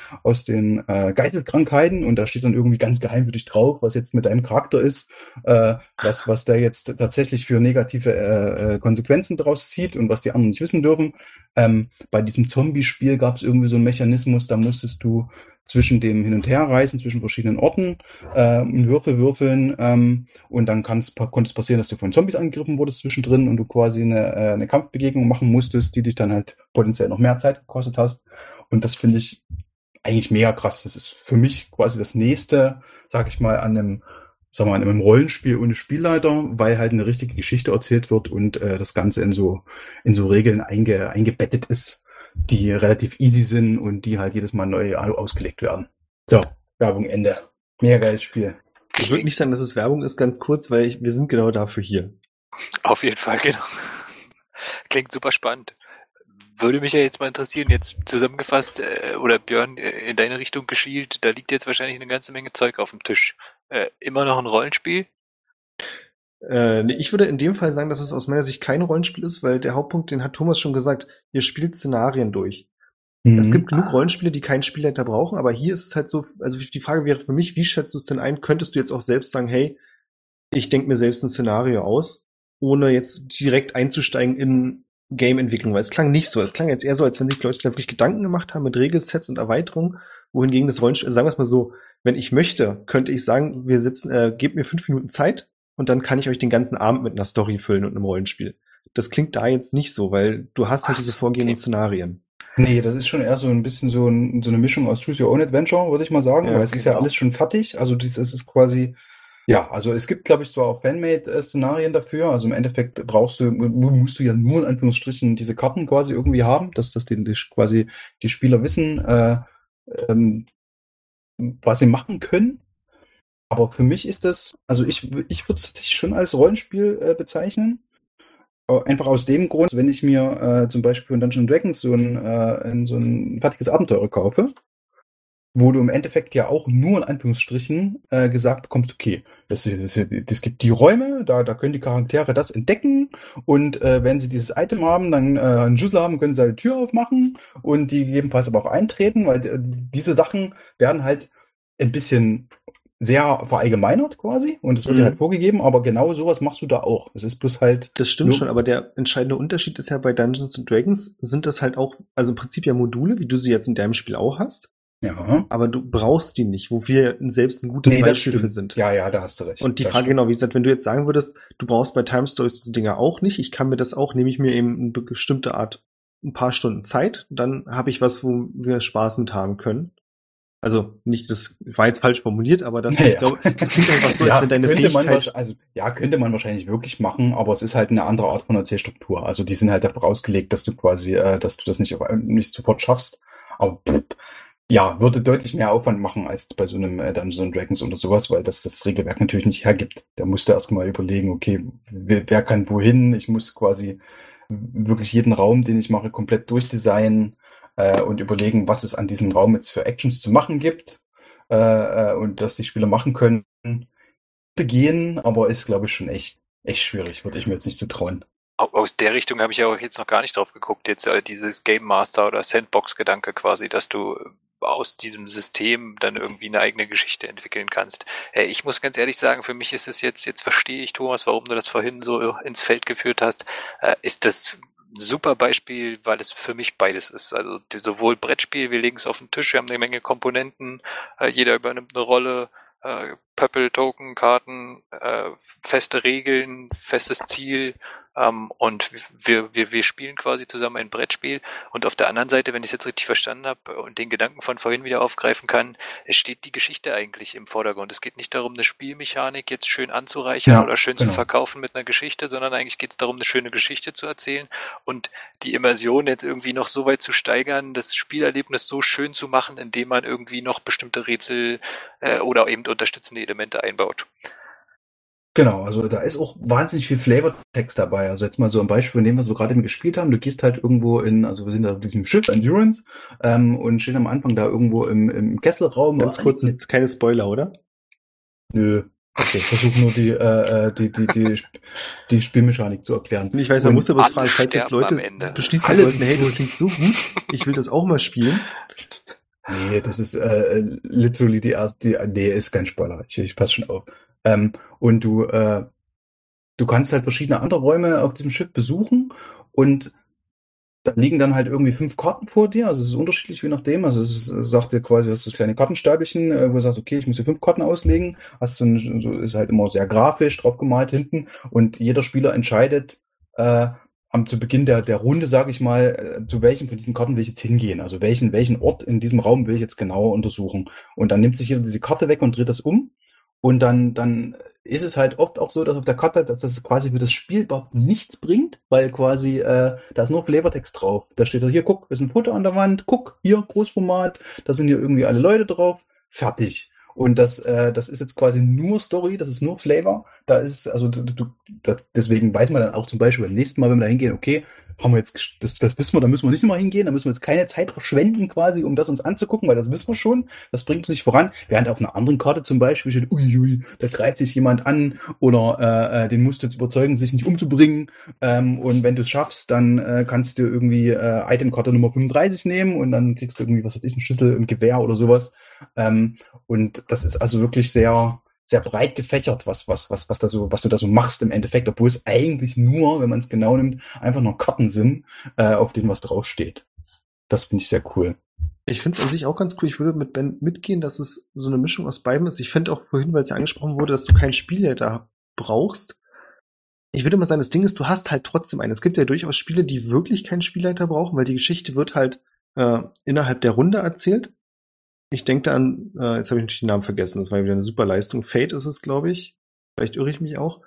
Geiselkrankheiten. Und da steht dann irgendwie ganz geheim für dich drauf, was jetzt mit deinem Charakter ist, was der jetzt tatsächlich für negative Konsequenzen draus zieht und was die anderen nicht wissen dürfen. Bei diesem Zombie-Spiel gab es irgendwie so einen Mechanismus, da musstest du zwischen dem Hin- und Herreisen, zwischen verschiedenen Orten, Würfel würfeln, und dann konnte es passieren, dass du von Zombies angegriffen wurdest zwischendrin und du quasi eine Kampfbegegnung machen musstest, die dich dann halt potenziell noch mehr Zeit gekostet hast. Und das finde ich eigentlich mega krass. Das ist für mich quasi das Nächste, sag ich mal, an einem Rollenspiel ohne Spielleiter, weil halt eine richtige Geschichte erzählt wird und das Ganze in so Regeln eingebettet ist, die relativ easy sind und die halt jedes Mal neu ausgelegt werden. So, Werbung Ende. Mega geiles Spiel. Ich würde nicht sagen, dass es Werbung ist, ganz kurz, weil wir sind genau dafür hier. Auf jeden Fall, genau. Klingt super spannend. Würde mich ja jetzt mal interessieren, jetzt zusammengefasst, oder Björn, in deine Richtung geschielt, da liegt jetzt wahrscheinlich eine ganze Menge Zeug auf dem Tisch. Immer noch ein Rollenspiel? Ich würde in dem Fall sagen, dass es aus meiner Sicht kein Rollenspiel ist, weil der Hauptpunkt, den hat Thomas schon gesagt, ihr spielt Szenarien durch. Mhm. Es gibt genug Rollenspiele, die keinen Spielleiter brauchen, aber hier ist es halt so, also die Frage wäre für mich, wie schätzt du es denn ein? Könntest du jetzt auch selbst sagen, hey, ich denke mir selbst ein Szenario aus, ohne jetzt direkt einzusteigen in Game-Entwicklung, weil es klang nicht so. Es klang jetzt eher so, als wenn sich Leute da wirklich Gedanken gemacht haben mit Regelsets und Erweiterungen, wohingegen das Rollenspiel, sagen wir es mal so, wenn ich möchte, könnte ich sagen, wir sitzen, gebt mir 5 Minuten Zeit, und dann kann ich euch den ganzen Abend mit einer Story füllen und einem Rollenspiel. Das klingt da jetzt nicht so, weil du hast halt diese vorgehenden Szenarien. Nee, das ist schon eher so ein bisschen so eine Mischung aus Choose Your Own Adventure, würde ich mal sagen, weil es ist ja alles schon fertig. Also das ist quasi, ja, also es gibt, glaube ich, zwar auch Fanmade-Szenarien dafür. Also im Endeffekt musst du ja nur in Anführungsstrichen diese Karten quasi irgendwie haben, dass quasi die Spieler wissen, was sie machen können. Aber für mich ist das, also ich würde es tatsächlich schon als Rollenspiel bezeichnen. Einfach aus dem Grund, wenn ich mir zum Beispiel in Dungeons and Dragons so ein fertiges Abenteuer kaufe, wo du im Endeffekt ja auch nur in Anführungsstrichen gesagt bekommst, okay, das gibt die Räume, da können die Charaktere das entdecken und wenn sie dieses Item haben, dann einen Schlüssel haben, können sie eine Tür aufmachen und die gegebenenfalls aber auch eintreten, weil diese Sachen werden halt ein bisschen sehr verallgemeinert quasi und es wird dir halt vorgegeben, aber genau sowas machst du da auch. Es ist bloß halt... Das stimmt schon, aber der entscheidende Unterschied ist ja, bei Dungeons and Dragons sind das halt auch, also im Prinzip ja Module, wie du sie jetzt in deinem Spiel auch hast, ja, aber du brauchst die nicht, wo wir selbst ein gutes Beispiel für sind. Ja, da hast du recht. Und die Frage, genau, wie gesagt, wenn du jetzt sagen würdest, du brauchst bei Time Stories diese Dinger auch nicht, ich kann mir das auch, nehme ich mir eben eine bestimmte Art, ein paar Stunden Zeit, dann habe ich was, wo wir Spaß mit haben können. Also nicht, das war jetzt falsch formuliert, aber das, ich glaube, das klingt einfach so, als wenn deine Fähigkeit... könnte man wahrscheinlich wirklich machen, aber es ist halt eine andere Art von Erzählstruktur. Also die sind halt dafür ausgelegt, dass du das nicht sofort schaffst. Aber ja, würde deutlich mehr Aufwand machen als bei so einem Dungeons and Dragons oder sowas, weil das Regelwerk natürlich nicht hergibt. Da musst du erstmal überlegen, okay, wer kann wohin? Ich muss quasi wirklich jeden Raum, den ich mache, komplett durchdesignen und überlegen, was es an diesem Raum jetzt für Actions zu machen gibt und dass die Spieler machen können. Gehen, aber ist, glaube ich, schon echt schwierig. Würde ich mir jetzt nicht zutrauen. Aus der Richtung habe ich ja auch jetzt noch gar nicht drauf geguckt. Jetzt dieses Game Master oder Sandbox-Gedanke quasi, dass du aus diesem System dann irgendwie eine eigene Geschichte entwickeln kannst. Ich muss ganz ehrlich sagen, für mich ist es jetzt verstehe ich, Thomas, warum du das vorhin so ins Feld geführt hast, ist das ein super Beispiel, weil es für mich beides ist. Also sowohl Brettspiel, wir legen es auf den Tisch, wir haben eine Menge Komponenten, jeder übernimmt eine Rolle, Pöppel-Token, Karten, feste Regeln, festes Ziel und wir spielen quasi zusammen ein Brettspiel. Und auf der anderen Seite, wenn ich es jetzt richtig verstanden habe und den Gedanken von vorhin wieder aufgreifen kann, es steht die Geschichte eigentlich im Vordergrund. Es geht nicht darum, eine Spielmechanik jetzt schön anzureichern oder schön zu verkaufen mit einer Geschichte, sondern eigentlich geht es darum, eine schöne Geschichte zu erzählen und die Immersion jetzt irgendwie noch so weit zu steigern, das Spielerlebnis so schön zu machen, indem man irgendwie noch bestimmte Rätsel oder eben unterstützende Elemente einbaut. Genau, also da ist auch wahnsinnig viel Flavortext dabei. Also jetzt mal so ein Beispiel, nehmen wir so gerade gespielt haben. Du gehst halt irgendwo also wir sind da auf diesem Schiff Endurance und stehen am Anfang da irgendwo im Kesselraum. Ganz kurz, jetzt keine Spoiler, oder? Nö. Okay, ich versuche nur die Spielmechanik zu erklären. Ich weiß, man muss aber fragen, falls jetzt Leute beschließen sollten, hey, das klingt so gut, ich will das auch mal spielen. Nee, das ist literally die erste, nee, ist kein Spoiler, ich pass schon auf. Und du kannst halt verschiedene andere Räume auf diesem Schiff besuchen und da liegen dann halt irgendwie 5 Karten vor dir, also es ist unterschiedlich je nachdem, also es sagt dir quasi, hast du das kleine Kartenstapelchen, wo du sagst, okay, ich muss hier 5 Karten auslegen, hast du so ist halt immer sehr grafisch drauf gemalt hinten und jeder Spieler entscheidet, zu Beginn der Runde, sage ich mal, zu welchen von diesen Karten will ich jetzt hingehen, also welchen Ort in diesem Raum will ich jetzt genauer untersuchen. Und dann nimmt sich jeder diese Karte weg und dreht das um und dann ist es halt oft auch so, dass auf der Karte, dass das quasi für das Spiel überhaupt nichts bringt, weil quasi da ist nur Flavortext drauf. Da steht hier, guck, ist ein Foto an der Wand, guck, hier, Großformat, da sind hier irgendwie alle Leute drauf, fertig. Und das ist jetzt quasi nur Story, das ist nur Flavor. Da ist, also deswegen weiß man dann auch zum Beispiel beim nächsten Mal, wenn wir da hingehen, okay, haben wir jetzt, das wissen wir, da müssen wir nicht immer hingehen, da müssen wir jetzt keine Zeit verschwenden quasi, um das uns anzugucken, weil das wissen wir schon, das bringt uns nicht voran. Während auf einer anderen Karte zum Beispiel steht, uiui, da greift dich jemand an oder den musst du jetzt überzeugen, sich nicht umzubringen. Und wenn du es schaffst, dann kannst du irgendwie Itemkarte Nummer 35 nehmen und dann kriegst du irgendwie, was weiß ich, einen Schlüssel, ein Gewehr oder sowas. Und das ist also wirklich sehr, sehr breit gefächert, was du da so machst im Endeffekt, obwohl es eigentlich nur, wenn man es genau nimmt, einfach nur Karten sind, auf denen was draufsteht. Das finde ich sehr cool. Ich finde es an sich auch ganz cool. Ich würde mit Ben mitgehen, dass es so eine Mischung aus beidem ist. Ich finde auch vorhin, weil es ja angesprochen wurde, dass du keinen Spielleiter brauchst. Ich würde mal sagen, das Ding ist, du hast halt trotzdem einen. Es gibt ja durchaus Spiele, die wirklich keinen Spielleiter brauchen, weil die Geschichte wird halt innerhalb der Runde erzählt. Ich denke da an, jetzt habe ich natürlich den Namen vergessen, das war wieder eine super Leistung. Fate ist es, glaube ich. Vielleicht irre ich mich auch.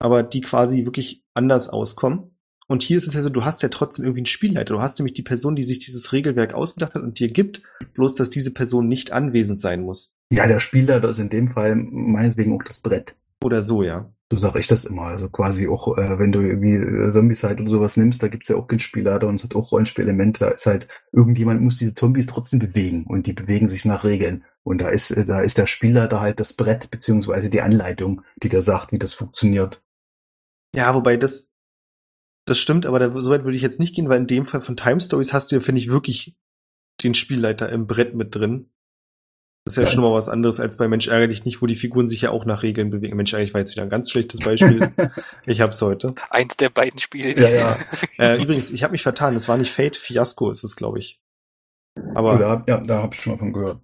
Aber die quasi wirklich anders auskommen. Und hier ist es ja so, du hast ja trotzdem irgendwie einen Spielleiter. Du hast nämlich die Person, die sich dieses Regelwerk ausgedacht hat und dir gibt, bloß dass diese Person nicht anwesend sein muss. Ja, der Spielleiter ist in dem Fall meinetwegen auch das Brett. Oder so, ja. So sage ich das immer. Also quasi auch, wenn du irgendwie Zombicide oder sowas nimmst, da gibt's ja auch keinen Spielleiter und es hat auch Rollenspielelemente. Da ist halt, irgendjemand muss diese Zombies trotzdem bewegen und die bewegen sich nach Regeln. Und da ist der Spielleiter halt das Brett beziehungsweise die Anleitung, die da sagt, wie das funktioniert. Ja, wobei das stimmt, aber so weit würde ich jetzt nicht gehen, weil in dem Fall von Time Stories hast du ja, finde ich, wirklich den Spielleiter im Brett mit drin. Das ist ja schon mal was anderes als bei Mensch ärgere dich nicht, wo die Figuren sich ja auch nach Regeln bewegen. Mensch, eigentlich war jetzt wieder ein ganz schlechtes Beispiel. Ich hab's heute. Eins der beiden Spiele. Ja. Übrigens, ich habe mich vertan. Das war nicht Fate, Fiasco ist es, glaube ich. Aber da hab ich schon mal von gehört.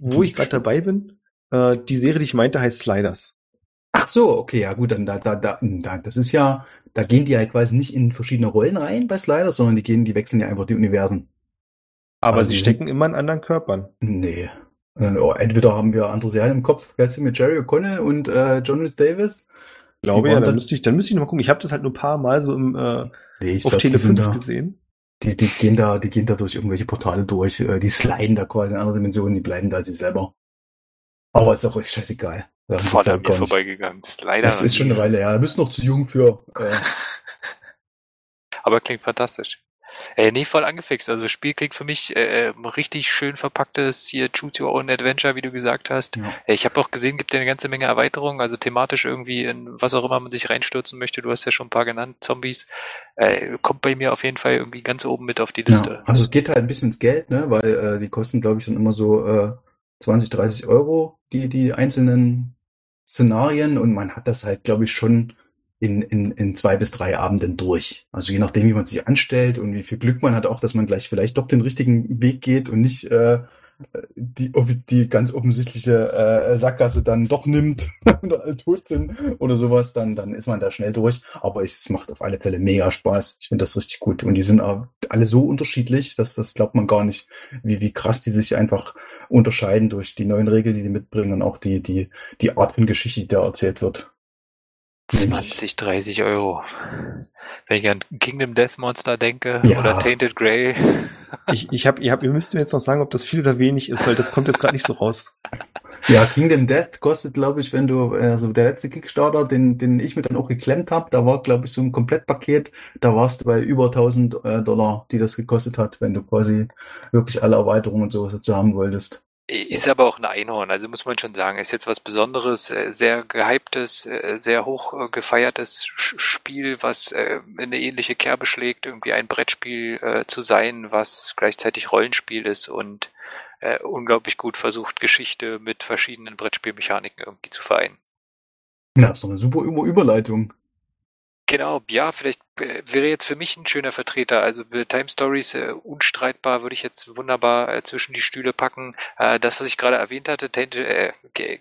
Wo ich gerade dabei bin, die Serie, die ich meinte, heißt Sliders. Ach so, okay, ja gut, dann das ist ja, da gehen die ja quasi nicht in verschiedene Rollen rein bei Sliders, sondern die wechseln ja einfach die Universen. Aber also sie stecken immer in anderen Körpern. Nee. Entweder haben wir andere Serien im Kopf, weißt du, mit Jerry O'Connell und John Rhys Davies. Glaube ja, dann müsste ich nochmal gucken. Ich habe das halt nur ein paar Mal so auf Tele 5 gesehen. Die gehen da durch irgendwelche Portale durch, die sliden da quasi in andere Dimensionen, die bleiben da sie selber. Aber ist auch scheißegal. Vor der mir vorbeigegangen. Slider. Das ist schon eine Weile, ja. Du bist noch zu jung für. Aber klingt fantastisch. Nee, voll angefixt. Also das Spiel klingt für mich richtig schön verpacktes hier Choose Your Own Adventure, wie du gesagt hast. Ja. Ich habe auch gesehen, gibt ja eine ganze Menge Erweiterungen, also thematisch irgendwie in was auch immer man sich reinstürzen möchte. Du hast ja schon ein paar genannt, Zombies. Kommt bei mir auf jeden Fall irgendwie ganz oben mit auf die Liste. Ja. Also es geht halt ein bisschen ins Geld, ne? Weil die kosten, glaube ich, dann immer so 20, 30 Euro, die einzelnen Szenarien, und man hat das halt, glaube ich, schon in 2 bis 3 Abenden durch. Also je nachdem, wie man sich anstellt und wie viel Glück man hat auch, dass man gleich vielleicht doch den richtigen Weg geht und nicht die ganz offensichtliche Sackgasse dann doch nimmt und alle tot sind oder sowas, dann ist man da schnell durch. Aber es macht auf alle Fälle mega Spaß. Ich finde das richtig gut. Und die sind alle so unterschiedlich, dass das glaubt man gar nicht, wie krass die sich einfach unterscheiden durch die neuen Regeln, die mitbringen, und auch die Art von Geschichte, die da erzählt wird. 20, 30 Euro. Wenn ich an Kingdom Death Monster denke, ja, oder Tainted Grail. Ihr müsst mir jetzt noch sagen, ob das viel oder wenig ist, weil das kommt jetzt gerade nicht so raus. Ja, Kingdom Death kostet, glaube ich, wenn du, also der letzte Kickstarter, den ich mir dann auch geklemmt habe, da war, glaube ich, so ein Komplettpaket, da warst du bei über 1000 Dollar, die das gekostet hat, wenn du quasi wirklich alle Erweiterungen und sowas dazu haben wolltest. Ist aber auch ein Einhorn, also muss man schon sagen, ist jetzt was Besonderes, sehr gehyptes, sehr hoch gefeiertes Spiel, was in eine ähnliche Kerbe schlägt, irgendwie ein Brettspiel zu sein, was gleichzeitig Rollenspiel ist und unglaublich gut versucht, Geschichte mit verschiedenen Brettspielmechaniken irgendwie zu vereinen. Ja, ist doch eine super Überleitung. Genau, ja, vielleicht wäre jetzt für mich ein schöner Vertreter. Also Time Stories, unstreitbar, würde ich jetzt wunderbar zwischen die Stühle packen. Das, was ich gerade erwähnt hatte,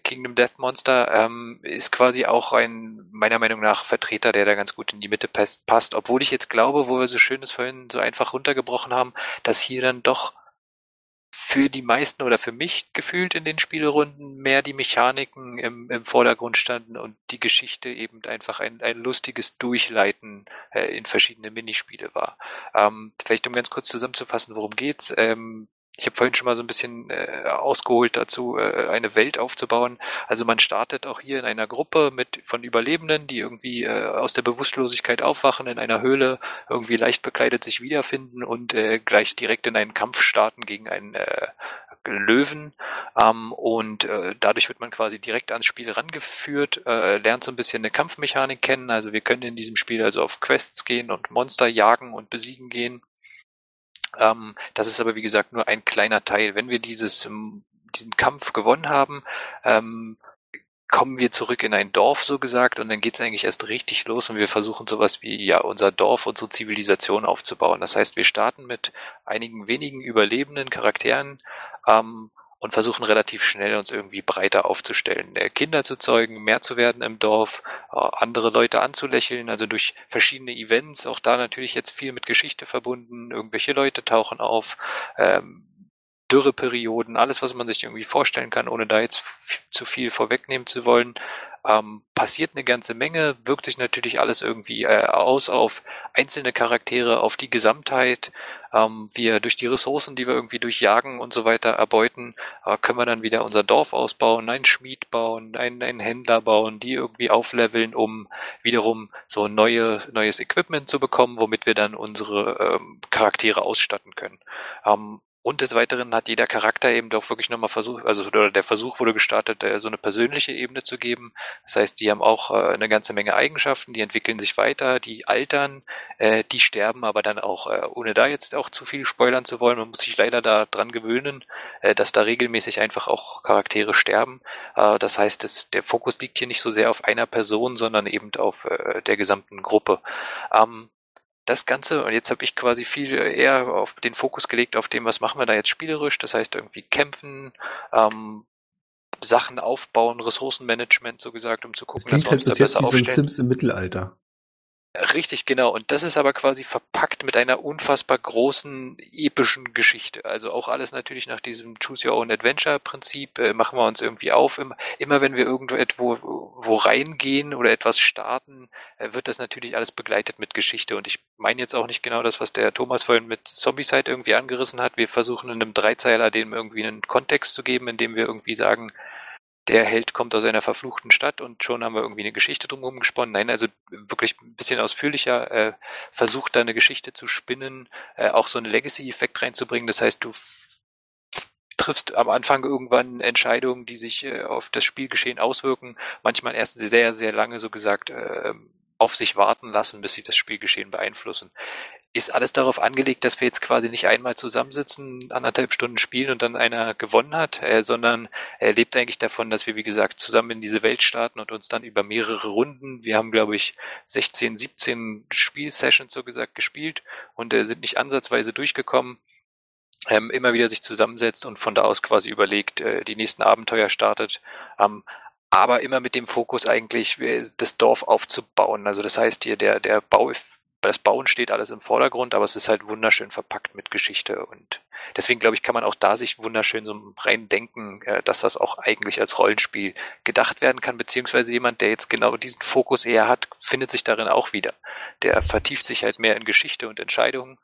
Kingdom Death Monster, ist quasi auch ein, meiner Meinung nach, Vertreter, der da ganz gut in die Mitte passt. Obwohl ich jetzt glaube, wo wir so schönes vorhin so einfach runtergebrochen haben, dass hier dann doch für die meisten oder für mich gefühlt in den Spielrunden mehr die Mechaniken im Vordergrund standen und die Geschichte eben einfach ein lustiges Durchleiten in verschiedene Minispiele war. Vielleicht um ganz kurz zusammenzufassen, worum geht's? Ich habe vorhin schon mal so ein bisschen ausgeholt dazu, eine Welt aufzubauen. Also man startet auch hier in einer Gruppe von Überlebenden, die irgendwie aus der Bewusstlosigkeit aufwachen, in einer Höhle irgendwie leicht bekleidet sich wiederfinden und gleich direkt in einen Kampf starten gegen einen Löwen. Und dadurch wird man quasi direkt ans Spiel rangeführt, lernt so ein bisschen eine Kampfmechanik kennen. Also wir können in diesem Spiel also auf Quests gehen und Monster jagen und besiegen gehen. Das ist aber, wie gesagt, nur ein kleiner Teil. Wenn wir diesen Kampf gewonnen haben, kommen wir zurück in ein Dorf, so gesagt, und dann geht's eigentlich erst richtig los und wir versuchen sowas wie ja unser Dorf, unsere Zivilisation aufzubauen. Das heißt, wir starten mit einigen wenigen überlebenden Charakteren, und versuchen relativ schnell uns irgendwie breiter aufzustellen, Kinder zu zeugen, mehr zu werden im Dorf, andere Leute anzulächeln, also durch verschiedene Events, auch da natürlich jetzt viel mit Geschichte verbunden, irgendwelche Leute tauchen auf, Dürreperioden, alles, was man sich irgendwie vorstellen kann, ohne da jetzt zu viel vorwegnehmen zu wollen. Passiert eine ganze Menge, wirkt sich natürlich alles irgendwie aus auf einzelne Charaktere, auf die Gesamtheit. Wir durch die Ressourcen, die wir irgendwie durch Jagen und so weiter erbeuten, können wir dann wieder unser Dorf ausbauen, einen Schmied bauen, einen Händler bauen, die irgendwie aufleveln, um wiederum so neues Equipment zu bekommen, womit wir dann unsere Charaktere ausstatten können. Und des Weiteren hat jeder Charakter eben doch wirklich nochmal versucht, der Versuch wurde gestartet, so eine persönliche Ebene zu geben. Das heißt, die haben auch eine ganze Menge Eigenschaften, die entwickeln sich weiter, die altern, die sterben, aber dann auch, ohne da jetzt auch zu viel spoilern zu wollen, man muss sich leider da dran gewöhnen, dass da regelmäßig einfach auch Charaktere sterben. Das heißt, der Fokus liegt hier nicht so sehr auf einer Person, sondern eben auf der gesamten Gruppe. Das Ganze, und jetzt habe ich quasi viel eher auf den Fokus gelegt, auf dem, was machen wir da jetzt spielerisch, das heißt irgendwie kämpfen, Sachen aufbauen, Ressourcenmanagement so gesagt, um zu gucken, dass wir uns da besser aufstellen. Das klingt halt bis jetzt wie so ein Sims im Mittelalter. Richtig, genau. Und das ist aber quasi verpackt mit einer unfassbar großen, epischen Geschichte. Also auch alles natürlich nach diesem Choose-Your-Own-Adventure-Prinzip. Machen wir uns irgendwie auf. Immer wenn wir irgendwo reingehen oder etwas starten, wird das natürlich alles begleitet mit Geschichte. Und ich meine jetzt auch nicht genau das, was der Thomas vorhin mit Zombicide irgendwie angerissen hat. Wir versuchen in einem Dreizeiler dem irgendwie einen Kontext zu geben, indem wir irgendwie sagen, der Held kommt aus einer verfluchten Stadt und schon haben wir irgendwie eine Geschichte drumherum gesponnen. Nein, also wirklich ein bisschen ausführlicher versucht da eine Geschichte zu spinnen, auch so einen Legacy-Effekt reinzubringen. Das heißt, du triffst am Anfang irgendwann Entscheidungen, die sich auf das Spielgeschehen auswirken. Manchmal erst sehr, sehr lange, so gesagt, auf sich warten lassen, bis sie das Spielgeschehen beeinflussen. Ist alles darauf angelegt, dass wir jetzt quasi nicht einmal zusammensitzen, 1,5 Stunden spielen und dann einer gewonnen hat, sondern er lebt eigentlich davon, dass wir, wie gesagt, zusammen in diese Welt starten und uns dann über mehrere Runden, wir haben, glaube ich, 16, 17 Spielsessions, so gesagt, gespielt und sind nicht ansatzweise durchgekommen, immer wieder sich zusammensetzt und von da aus quasi überlegt, die nächsten Abenteuer startet, aber immer mit dem Fokus eigentlich, das Dorf aufzubauen. Also das heißt hier, der Bau ist, das Bauen steht alles im Vordergrund, aber es ist halt wunderschön verpackt mit Geschichte und deswegen, glaube ich, kann man auch da sich wunderschön so reindenken, dass das auch eigentlich als Rollenspiel gedacht werden kann, beziehungsweise jemand, der jetzt genau diesen Fokus eher hat, findet sich darin auch wieder. Der vertieft sich halt mehr in Geschichte und Entscheidungen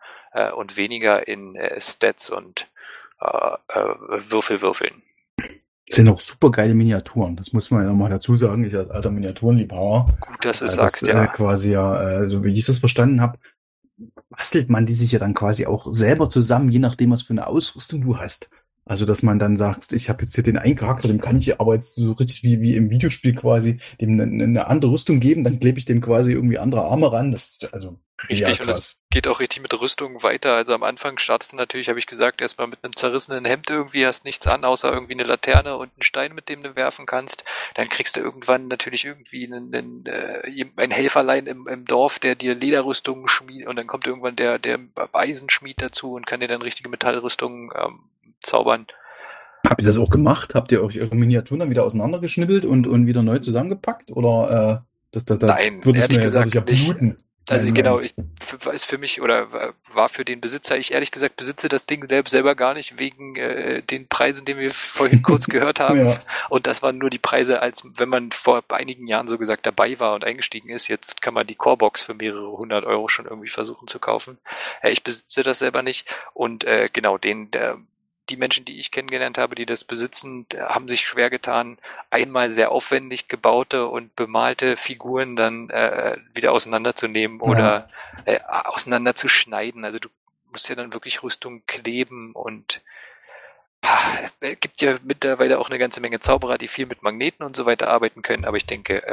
und weniger in Stats und Würfeln. Das sind auch super geile Miniaturen, das muss man ja nochmal dazu sagen, ich als alter Miniaturenliebhaber. Gut, dass du sagst, ja. Quasi ja, so wie ich das verstanden habe, bastelt man die sich ja dann quasi auch selber zusammen, je nachdem, was für eine Ausrüstung du hast. Also, dass man dann sagt, ich habe jetzt hier den einen Charakter, dem kann ich aber jetzt so richtig wie im Videospiel quasi dem eine andere Rüstung geben, dann klebe ich dem quasi irgendwie andere Arme ran. Das, also, richtig, ja, und das geht auch richtig mit Rüstung weiter. Also am Anfang startest du natürlich, habe ich gesagt, erstmal mit einem zerrissenen Hemd irgendwie, hast nichts an, außer irgendwie eine Laterne und einen Stein, mit dem du werfen kannst. Dann kriegst du irgendwann natürlich irgendwie einen Helferlein im Dorf, der dir Lederrüstungen schmiedet und dann kommt irgendwann der Eisenschmied dazu und kann dir dann richtige Metallrüstungen zaubern. Habt ihr das auch gemacht? Habt ihr euch eure Miniaturen dann wieder auseinandergeschnippelt und wieder neu zusammengepackt? Oder nein, ehrlich gesagt nicht. Also genau, war für den Besitzer, ich ehrlich gesagt besitze das Ding selber gar nicht, wegen den Preisen, den wir vorhin kurz gehört haben. Ja. Und das waren nur die Preise, als wenn man vor einigen Jahren so gesagt dabei war und eingestiegen ist. Jetzt kann man die Corebox für mehrere 100 Euro schon irgendwie versuchen zu kaufen. Ich besitze das selber nicht. Und genau, die Menschen, die ich kennengelernt habe, die das besitzen, haben sich schwer getan, einmal sehr aufwendig gebaute und bemalte Figuren dann wieder auseinanderzunehmen oder auseinanderzuschneiden. Also du musst ja dann wirklich Rüstung kleben und es gibt ja mittlerweile auch eine ganze Menge Zauberer, die viel mit Magneten und so weiter arbeiten können, aber ich denke,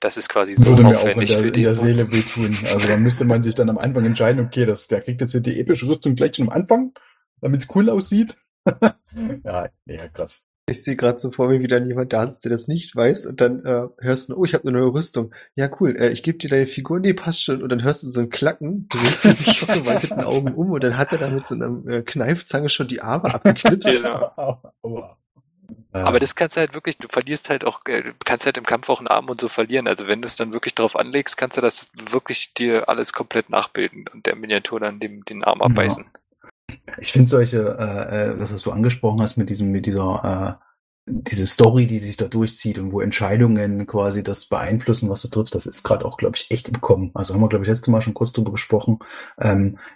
das ist quasi so aufwendig für den Würde mir auch in der Seele wehtun. Also da müsste man sich dann am Anfang entscheiden, okay, der kriegt jetzt hier die epische Rüstung gleich schon am Anfang, damit es cool aussieht. ja, krass. Ich sehe gerade so vor mir, wie dann jemand da sitzt, der das nicht weiß und dann hörst du, oh, ich habe eine neue Rüstung. Ja, cool, ich gebe dir deine Figur, nee, passt schon. Und dann hörst du so ein Klacken, du siehst mit schockgeweiteten Augen um und dann hat er da mit so einer Kneifzange schon die Arme abgeknipst. Genau. Aua. Aber das kannst du halt wirklich, du verlierst halt auch, kannst halt im Kampf auch einen Arm und so verlieren. Also wenn du es dann wirklich drauf anlegst, kannst du das wirklich dir alles komplett nachbilden und der Miniatur dann den Arm abbeißen. Ja. Ich finde solche, was du angesprochen hast mit dieser Story, die sich da durchzieht und wo Entscheidungen quasi das beeinflussen, was du triffst, das ist gerade auch, glaube ich, echt im Kommen. Also haben wir, glaube ich, letztes Mal schon kurz drüber gesprochen.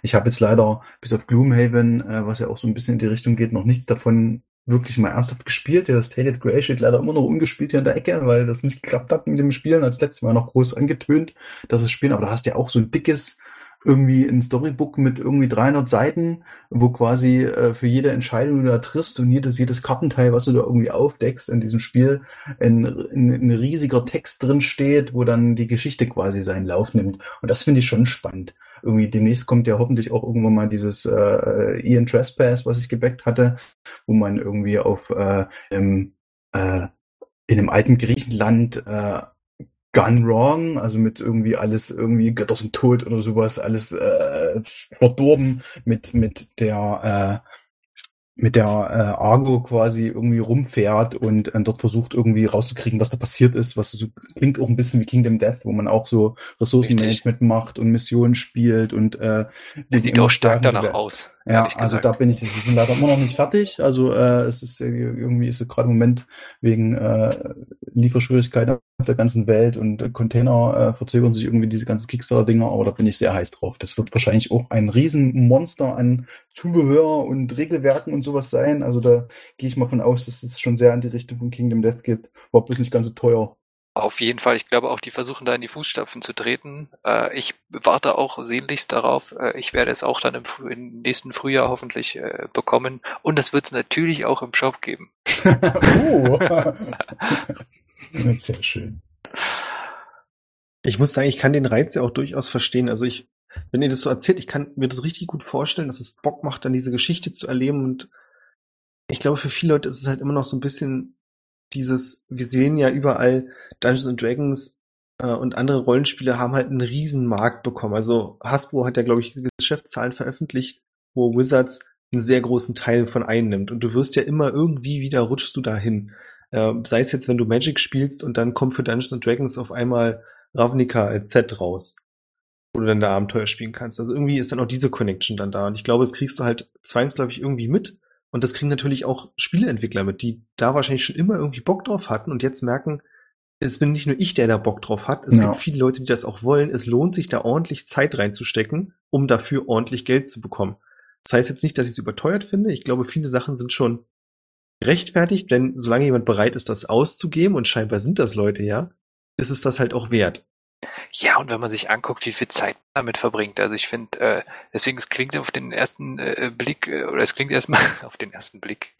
Ich habe jetzt leider bis auf Gloomhaven, was ja auch so ein bisschen in die Richtung geht, noch nichts davon wirklich mal ernsthaft gespielt. Ja, das Tainted Grail steht leider immer noch ungespielt hier in der Ecke, weil das nicht geklappt hat mit dem Spielen. Als letztes Mal noch groß angetönt, dass es spielen, aber da hast du ja auch so ein dickes irgendwie ein Storybook mit irgendwie 300 Seiten, wo quasi für jede Entscheidung, die du da triffst und jedes Kartenteil, was du da irgendwie aufdeckst in diesem Spiel, ein riesiger Text drin steht, wo dann die Geschichte quasi seinen Lauf nimmt. Und das finde ich schon spannend. Irgendwie demnächst kommt ja hoffentlich auch irgendwann mal dieses Ian Trespass, was ich gebackt hatte, wo man irgendwie auf in einem alten Griechenland Gone Wrong, also mit irgendwie alles, irgendwie Götter sind tot oder sowas, alles verdorben mit der mit der Argo quasi irgendwie rumfährt und dort versucht irgendwie rauszukriegen, was da passiert ist, was so, klingt auch ein bisschen wie Kingdom Death, wo man auch so Ressourcenmanagement macht und Missionen spielt und das sieht auch stark danach aus. Ja, also da bin ich leider immer noch nicht fertig, also es ist irgendwie ist gerade im Moment wegen Lieferschwierigkeiten auf der ganzen Welt und Container verzögern sich irgendwie diese ganzen Kickstarter-Dinger, aber da bin ich sehr heiß drauf. Das wird wahrscheinlich auch ein Riesenmonster an Zubehör und Regelwerken und sowas sein, also da gehe ich mal von aus, dass es schon sehr in die Richtung von Kingdom Death geht, überhaupt ist nicht ganz so teuer. Auf jeden Fall, ich glaube auch, die versuchen da in die Fußstapfen zu treten. Ich warte auch sehnlichst darauf. Ich werde es auch dann im nächsten Frühjahr hoffentlich bekommen. Und das wird es natürlich auch im Shop geben. Oh! Sehr schön. Ich muss sagen, ich kann den Reiz ja auch durchaus verstehen. Also wenn ihr das so erzählt, ich kann mir das richtig gut vorstellen, dass es Bock macht, dann diese Geschichte zu erleben. Und ich glaube, für viele Leute ist es halt immer noch so ein bisschen dieses, wir sehen ja überall, Dungeons and Dragons und andere Rollenspiele haben halt einen riesen Markt bekommen. Also Hasbro hat ja, glaube ich, Geschäftszahlen veröffentlicht, wo Wizards einen sehr großen Teil von einnimmt. Und du wirst ja immer irgendwie wieder rutschst du dahin. Sei es jetzt, wenn du Magic spielst und dann kommt für Dungeons and Dragons auf einmal Ravnica als Z raus, wo du dann da Abenteuer spielen kannst. Also irgendwie ist dann auch diese Connection dann da. Und ich glaube, das kriegst du halt zwangsläufig irgendwie mit. Und das kriegen natürlich auch Spieleentwickler mit, die da wahrscheinlich schon immer irgendwie Bock drauf hatten und jetzt merken, es bin nicht nur ich, der da Bock drauf hat, es gibt viele Leute, die das auch wollen. Es lohnt sich, da ordentlich Zeit reinzustecken, um dafür ordentlich Geld zu bekommen. Das heißt jetzt nicht, dass ich es überteuert finde. Ich glaube, viele Sachen sind schon gerechtfertigt, denn solange jemand bereit ist, das auszugeben, und scheinbar sind das Leute ja, ist es das halt auch wert. Ja, und wenn man sich anguckt, wie viel Zeit man damit verbringt, also ich finde, deswegen es klingt auf den ersten Blick, oder es klingt erstmal auf den ersten Blick,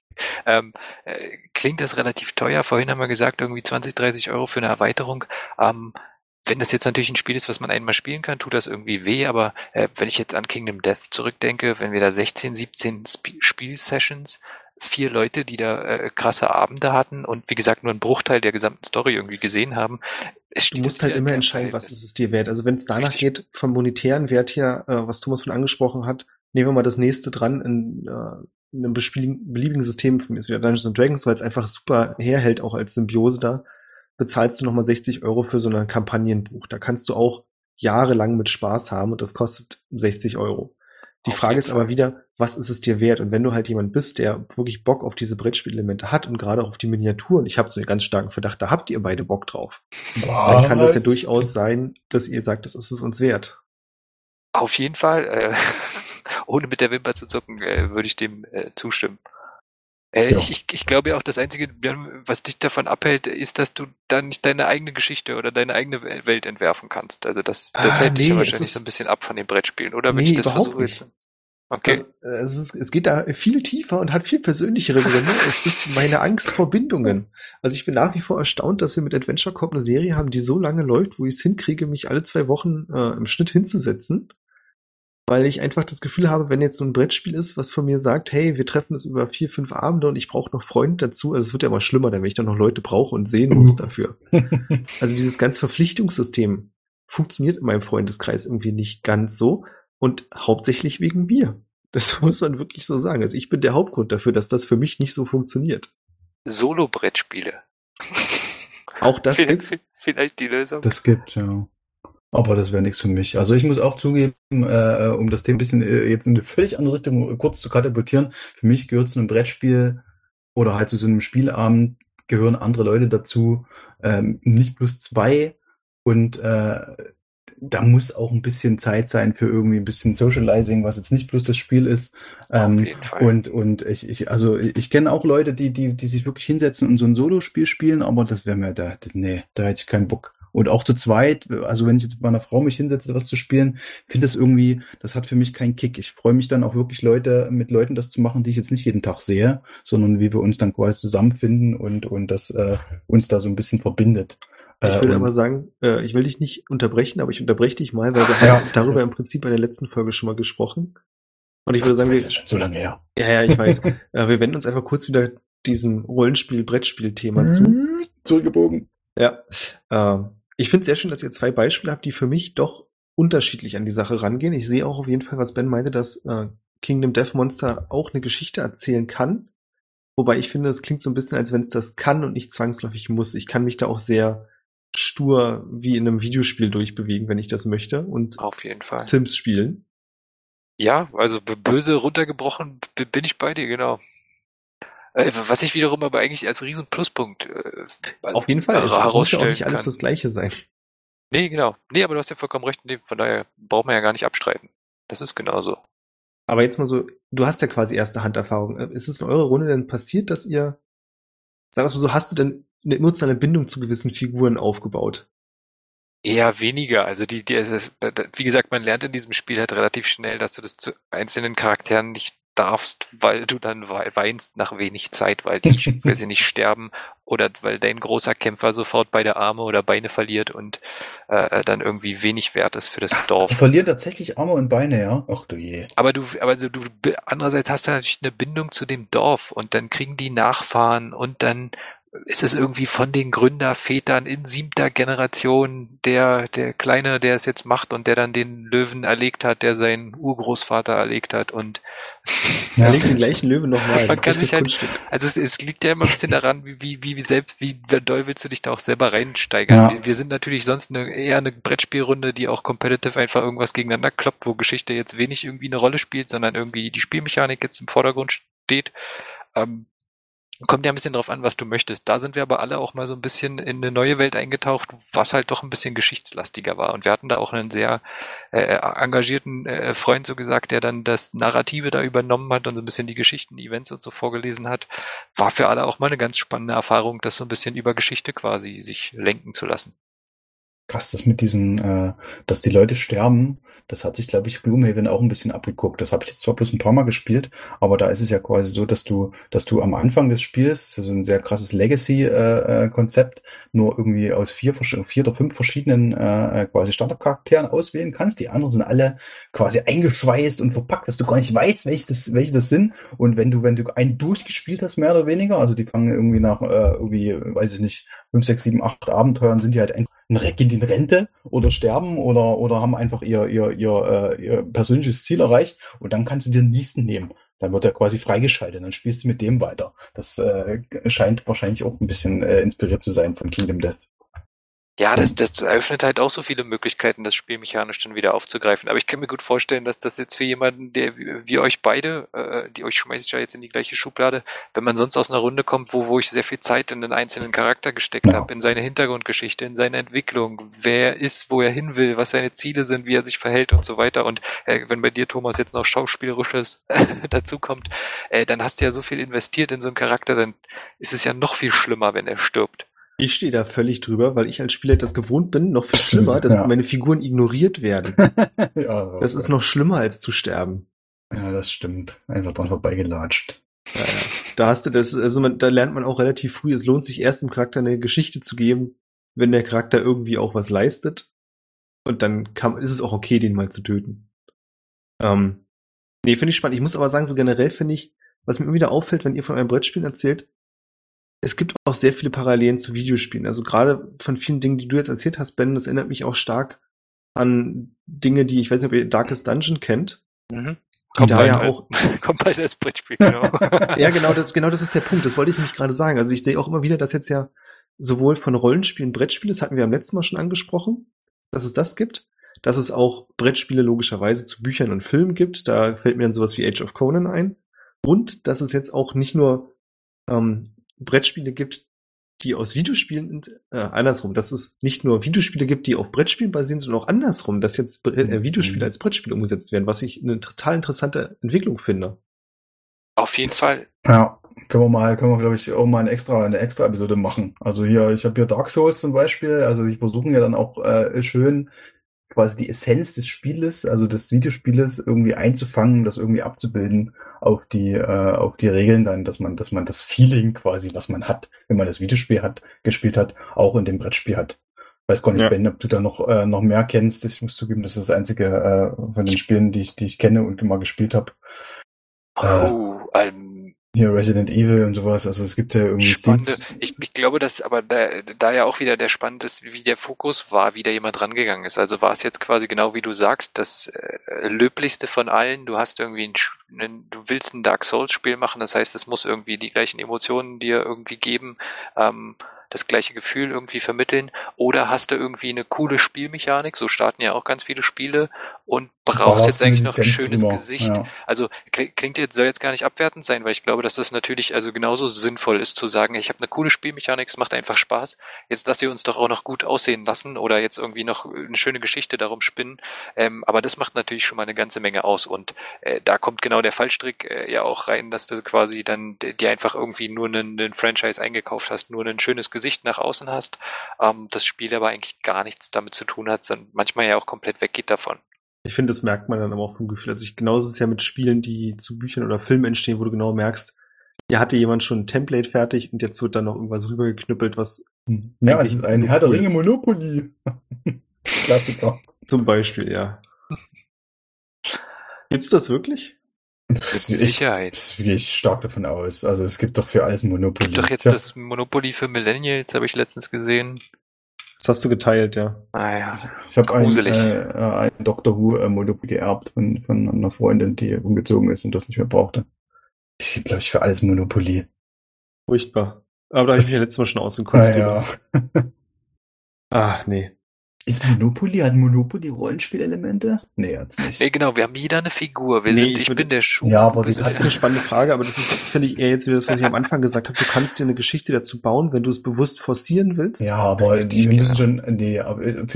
klingt das relativ teuer. Vorhin haben wir gesagt, irgendwie 20, 30 Euro für eine Erweiterung. Wenn das jetzt natürlich ein Spiel ist, was man einmal spielen kann, tut das irgendwie weh, aber wenn ich jetzt an Kingdom Death zurückdenke, wenn wir da 16, 17 Spielsessions, 4 Leute, die da krasse Abende hatten und wie gesagt nur einen Bruchteil der gesamten Story irgendwie gesehen haben. Du musst halt immer entscheiden, was ist es dir wert. Also wenn es danach geht, vom monetären Wert her, was Thomas von angesprochen hat, nehmen wir mal das nächste dran in einem beliebigen System, ist wieder Dungeons & Dragons, weil es einfach super herhält, auch als Symbiose da, bezahlst du nochmal 60 Euro für so ein Kampagnenbuch. Da kannst du auch jahrelang mit Spaß haben und das kostet 60 Euro. Die Frage ist aber wieder, was ist es dir wert? Und wenn du halt jemand bist, der wirklich Bock auf diese Brettspielelemente hat und gerade auch auf die Miniaturen, ich habe so einen ganz starken Verdacht, da habt ihr beide Bock drauf. Dann kann das ja durchaus sein, dass ihr sagt, das ist es uns wert. Auf jeden Fall, ohne mit der Wimper zu zucken, würde ich dem zustimmen. Ich glaube ja auch, das Einzige, was dich davon abhält, ist, dass du dann nicht deine eigene Geschichte oder deine eigene Welt entwerfen kannst. Also das hält dich ja wahrscheinlich so ein bisschen ab von den Brettspielen. Oder wenn ich das versuche jetzt. Okay. Also, es geht da viel tiefer und hat viel persönlichere Gründe. Es ist meine Angst vor Bindungen. Also ich bin nach wie vor erstaunt, dass wir mit Adventure Corp eine Serie haben, die so lange läuft, wo ich es hinkriege, mich alle 2 Wochen im Schnitt hinzusetzen. Weil ich einfach das Gefühl habe, wenn jetzt so ein Brettspiel ist, was von mir sagt, hey, wir treffen es über 4, 5 Abende und ich brauche noch Freunde dazu, also es wird ja immer schlimmer, wenn ich dann noch Leute brauche und sehen muss dafür. Also dieses ganze Verpflichtungssystem funktioniert in meinem Freundeskreis irgendwie nicht ganz so und hauptsächlich wegen mir. Das muss man wirklich so sagen. Also ich bin der Hauptgrund dafür, dass das für mich nicht so funktioniert. Solo-Brettspiele. Auch das gibt's. Vielleicht die Lösung. Das gibt's, ja. Aber das wäre nichts für mich. Also ich muss auch zugeben, um das Thema ein bisschen jetzt in eine völlig andere Richtung kurz zu katapultieren, für mich gehört zu einem Brettspiel oder halt zu so einem Spielabend gehören andere Leute dazu, nicht plus 2 und da muss auch ein bisschen Zeit sein für irgendwie ein bisschen Socializing, was jetzt nicht bloß das Spiel ist. Auf jeden Fall. Und ich kenne auch Leute, die sich wirklich hinsetzen und so ein Solospiel spielen, aber das wäre mir da hätte ich keinen Bock. Und auch zu zweit, also wenn ich jetzt mit meiner Frau mich hinsetze, was zu spielen, finde das irgendwie, das hat für mich keinen Kick. Ich freue mich dann auch wirklich mit Leuten das zu machen, die ich jetzt nicht jeden Tag sehe, sondern wie wir uns dann quasi zusammenfinden und das uns da so ein bisschen verbindet. Ich will aber sagen, ich will dich nicht unterbrechen, aber ich unterbreche dich mal, weil wir haben darüber im Prinzip in der letzten Folge schon mal gesprochen. Und ich würde sagen, das ist schon so lange her. Ja, ich weiß. Wir wenden uns einfach kurz wieder diesem Rollenspiel-Brettspiel-Thema zu. Zurückgebogen. Ja. Ich finde es sehr schön, dass ihr 2 Beispiele habt, die für mich doch unterschiedlich an die Sache rangehen. Ich sehe auch auf jeden Fall, was Ben meinte, dass Kingdom Death Monster auch eine Geschichte erzählen kann. Wobei ich finde, das klingt so ein bisschen, als wenn es das kann und nicht zwangsläufig muss. Ich kann mich da auch sehr stur wie in einem Videospiel durchbewegen, wenn ich das möchte. Und auf jeden Fall Sims spielen. Ja, also böse runtergebrochen bin ich bei dir, genau. Was ich wiederum aber eigentlich als riesen Pluspunkt auf jeden Fall ist, das muss ja auch nicht alles das Gleiche sein. Nee, genau. Nee, aber du hast ja vollkommen recht. Nee, von daher braucht man ja gar nicht abstreiten. Das ist genauso. Aber jetzt mal so, du hast ja quasi erste Handerfahrung. Ist es in eurer Runde denn passiert, dass ihr, sag das mal so, hast du denn eine emotionale Bindung zu gewissen Figuren aufgebaut? Eher weniger. Also wie gesagt, man lernt in diesem Spiel halt relativ schnell, dass du das zu einzelnen Charakteren nicht darfst, weil du dann weinst nach wenig Zeit, weil sie nicht sterben oder weil dein großer Kämpfer sofort beide Arme oder Beine verliert und dann irgendwie wenig wert ist für das Dorf. Die verlieren tatsächlich Arme und Beine, ja? Ach du je. Aber andererseits hast du natürlich eine Bindung zu dem Dorf und dann kriegen die Nachfahren und dann ist es irgendwie von den Gründervätern in 7. Generation der Kleine, der es jetzt macht und der dann den Löwen erlegt hat, der seinen Urgroßvater erlegt hat und ja, erlegt den gleichen Löwen nochmal. Man kann sich halt, also es liegt ja immer ein bisschen doll, wie doll willst du dich da auch selber reinsteigern. Ja. Wir sind natürlich sonst eher eine Brettspielrunde, die auch competitive einfach irgendwas gegeneinander kloppt, wo Geschichte jetzt wenig irgendwie eine Rolle spielt, sondern irgendwie die Spielmechanik jetzt im Vordergrund steht. Kommt ja ein bisschen drauf an, was du möchtest. Da sind wir aber alle auch mal so ein bisschen in eine neue Welt eingetaucht, was halt doch ein bisschen geschichtslastiger war. Und wir hatten da auch einen sehr engagierten Freund, so gesagt, der dann das Narrative da übernommen hat und so ein bisschen die Geschichten, Events und so vorgelesen hat. War für alle auch mal eine ganz spannende Erfahrung, das so ein bisschen über Geschichte quasi sich lenken zu lassen. Krass, das mit diesen, dass die Leute sterben, das hat sich, glaube ich, Gloomhaven auch ein bisschen abgeguckt. Das habe ich jetzt zwar bloß ein paar Mal gespielt, aber da ist es ja quasi so, dass du am Anfang des Spiels, das ist ja so ein sehr krasses Legacy-Konzept, nur irgendwie aus 4 oder 5 verschiedenen quasi Startup-Charakteren auswählen kannst. Die anderen sind alle quasi eingeschweißt und verpackt, dass du gar nicht weißt, welche das sind. Und wenn du einen durchgespielt hast, mehr oder weniger, also die fangen irgendwie nach, weiß ich nicht, 5, 6, 7, 8 Abenteuern sind die halt gehen in Rente oder sterben oder haben einfach ihr persönliches Ziel erreicht und dann kannst du dir den nächsten nehmen. Dann wird er quasi freigeschaltet, dann spielst du mit dem weiter. Das scheint wahrscheinlich auch ein bisschen inspiriert zu sein von Kingdom Death. Ja, das eröffnet halt auch so viele Möglichkeiten, das Spiel mechanisch dann wieder aufzugreifen. Aber ich kann mir gut vorstellen, dass das jetzt für jemanden, der wie euch beide, die euch schmeißt ja jetzt in die gleiche Schublade, wenn man sonst aus einer Runde kommt, wo ich sehr viel Zeit in den einzelnen Charakter gesteckt habe, in seine Hintergrundgeschichte, in seine Entwicklung, wer er ist, wo er hin will, was seine Ziele sind, wie er sich verhält und so weiter. Und wenn bei dir, Thomas, jetzt noch Schauspielerisches dazukommt, dann hast du ja so viel investiert in so einen Charakter, dann ist es ja noch viel schlimmer, wenn er stirbt. Ich stehe da völlig drüber, weil ich als Spieler das gewohnt bin, noch viel schlimmer, dass meine Figuren ignoriert werden. Ja, das ist noch schlimmer, als zu sterben. Ja, das stimmt. Einfach dran vorbeigelatscht. Ja. Da hast du das, da lernt man auch relativ früh, es lohnt sich erst dem Charakter eine Geschichte zu geben, wenn der Charakter irgendwie auch was leistet. Und dann ist es auch okay, den mal zu töten. Nee, finde ich spannend. Ich muss aber sagen, so generell finde ich, was mir immer wieder auffällt, wenn ihr von einem Brettspiel erzählt, es gibt auch sehr viele Parallelen zu Videospielen. Also gerade von vielen Dingen, die du jetzt erzählt hast, Ben, das erinnert mich auch stark an Dinge, die, ich weiß nicht, ob ihr Darkest Dungeon kennt. Mhm. Kommt bald als Brettspiel, genau. Ja, genau, das ist der Punkt. Das wollte ich nämlich gerade sagen. Also ich sehe auch immer wieder, dass jetzt ja sowohl von Rollenspielen Brettspiele, das hatten wir am letzten Mal schon angesprochen, dass es das gibt, dass es auch Brettspiele logischerweise zu Büchern und Filmen gibt. Da fällt mir dann sowas wie Age of Conan ein. Und dass es jetzt auch nicht nur Brettspiele gibt, die aus Videospielen, andersrum, dass es nicht nur Videospiele gibt, die auf Brettspielen basieren, sondern auch andersrum, dass jetzt Videospiele als Brettspiele umgesetzt werden, was ich eine total interessante Entwicklung finde. Auf jeden Fall. Ja, können wir glaube ich, auch mal eine extra Episode machen. Also hier, ich habe hier Dark Souls zum Beispiel, also die versuchen ja dann auch schön quasi die Essenz des Spieles, also des Videospieles irgendwie einzufangen, das irgendwie abzubilden auf die Regeln dann, dass man das Feeling quasi, was man hat, wenn man das Videospiel gespielt hat, auch in dem Brettspiel hat. Weiß gar nicht, ja. Ben, ob du da noch mehr kennst. Ich muss zugeben, das ist das einzige von den Spielen, die ich kenne und immer gespielt habe. hier Resident Evil und sowas, also es gibt ja irgendwie spannende, ich glaube, dass aber da ja auch wieder der spannend ist, wie der Fokus war, wie da jemand rangegangen ist. Also war es jetzt quasi genau wie du sagst, das löblichste von allen. Du hast irgendwie du willst ein Dark Souls Spiel machen, das heißt, es muss irgendwie die gleichen Emotionen dir irgendwie geben, das gleiche Gefühl irgendwie vermitteln, oder hast du irgendwie eine coole Spielmechanik, so starten ja auch ganz viele Spiele, und brauchst jetzt eigentlich noch ein schönes Gesicht. Ja. Also soll jetzt gar nicht abwertend sein, weil ich glaube, dass das natürlich also genauso sinnvoll ist zu sagen, ich habe eine coole Spielmechanik, es macht einfach Spaß, jetzt lasst ihr uns doch auch noch gut aussehen lassen oder jetzt irgendwie noch eine schöne Geschichte darum spinnen, aber das macht natürlich schon mal eine ganze Menge aus, und da kommt genau der Fallstrick ja auch rein, dass du quasi dann dir einfach irgendwie nur einen Franchise eingekauft hast, nur ein schönes Gesicht nach außen hast, das Spiel aber eigentlich gar nichts damit zu tun hat, sondern manchmal ja auch komplett weggeht davon. Ich finde, das merkt man dann aber auch im Gefühl. Also genauso ist es ja mit Spielen, die zu Büchern oder Filmen entstehen, wo du genau merkst, hier hatte jemand schon ein Template fertig und jetzt wird dann noch irgendwas rübergeknüppelt, was... Ja, das ist ein Herr der Ringe Monopoly. Zum Beispiel, ja. Gibt's das wirklich? Mit Sicherheit. Das gehe ich stark davon aus. Also es gibt doch für alles Monopoly. Es gibt doch jetzt das Monopoly für Millennials, habe ich letztens gesehen. Das hast du geteilt, ja. Ah ja, ich habe ein Doctor Who Monopoly geerbt von einer Freundin, die umgezogen ist und das nicht mehr brauchte. Ich glaube, für alles Monopoly. Furchtbar. Aber da habe ich mich ja letztes Mal schon aus dem Kunst drüber. Ach, nee. Ist Monopoly, hat Monopoly Rollenspielelemente? Nee, hat's nicht. Nee, genau, wir haben jeder eine Figur. Ich bin der Schuh. Ja, aber das ist eine spannende Frage, aber das ist, finde ich, eher jetzt wieder das, was ich am Anfang gesagt habe. Du kannst dir eine Geschichte dazu bauen, wenn du es bewusst forcieren willst. Ja, aber aber für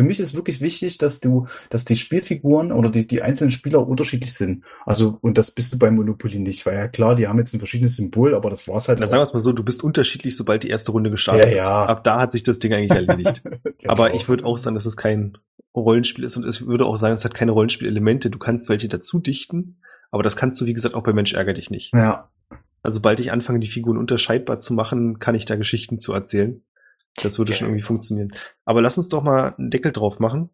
mich ist wirklich wichtig, dass die Spielfiguren oder die einzelnen Spieler unterschiedlich sind. Also, und das bist du bei Monopoly nicht, weil ja klar, die haben jetzt ein verschiedenes Symbol, aber das war's halt. Na, sagen wir es mal so, du bist unterschiedlich, sobald die erste Runde gestartet ist. Ab da hat sich das Ding eigentlich erledigt. Aber ich würde auch sagen, dass es kein Rollenspiel ist, und es würde auch sagen, es hat keine Rollenspielelemente. Du kannst welche dazu dichten, aber das kannst du, wie gesagt, auch bei Mensch ärgere dich nicht. Ja. Also sobald ich anfange, die Figuren unterscheidbar zu machen, kann ich da Geschichten zu erzählen. Das würde schon irgendwie funktionieren. Aber lass uns doch mal einen Deckel drauf machen.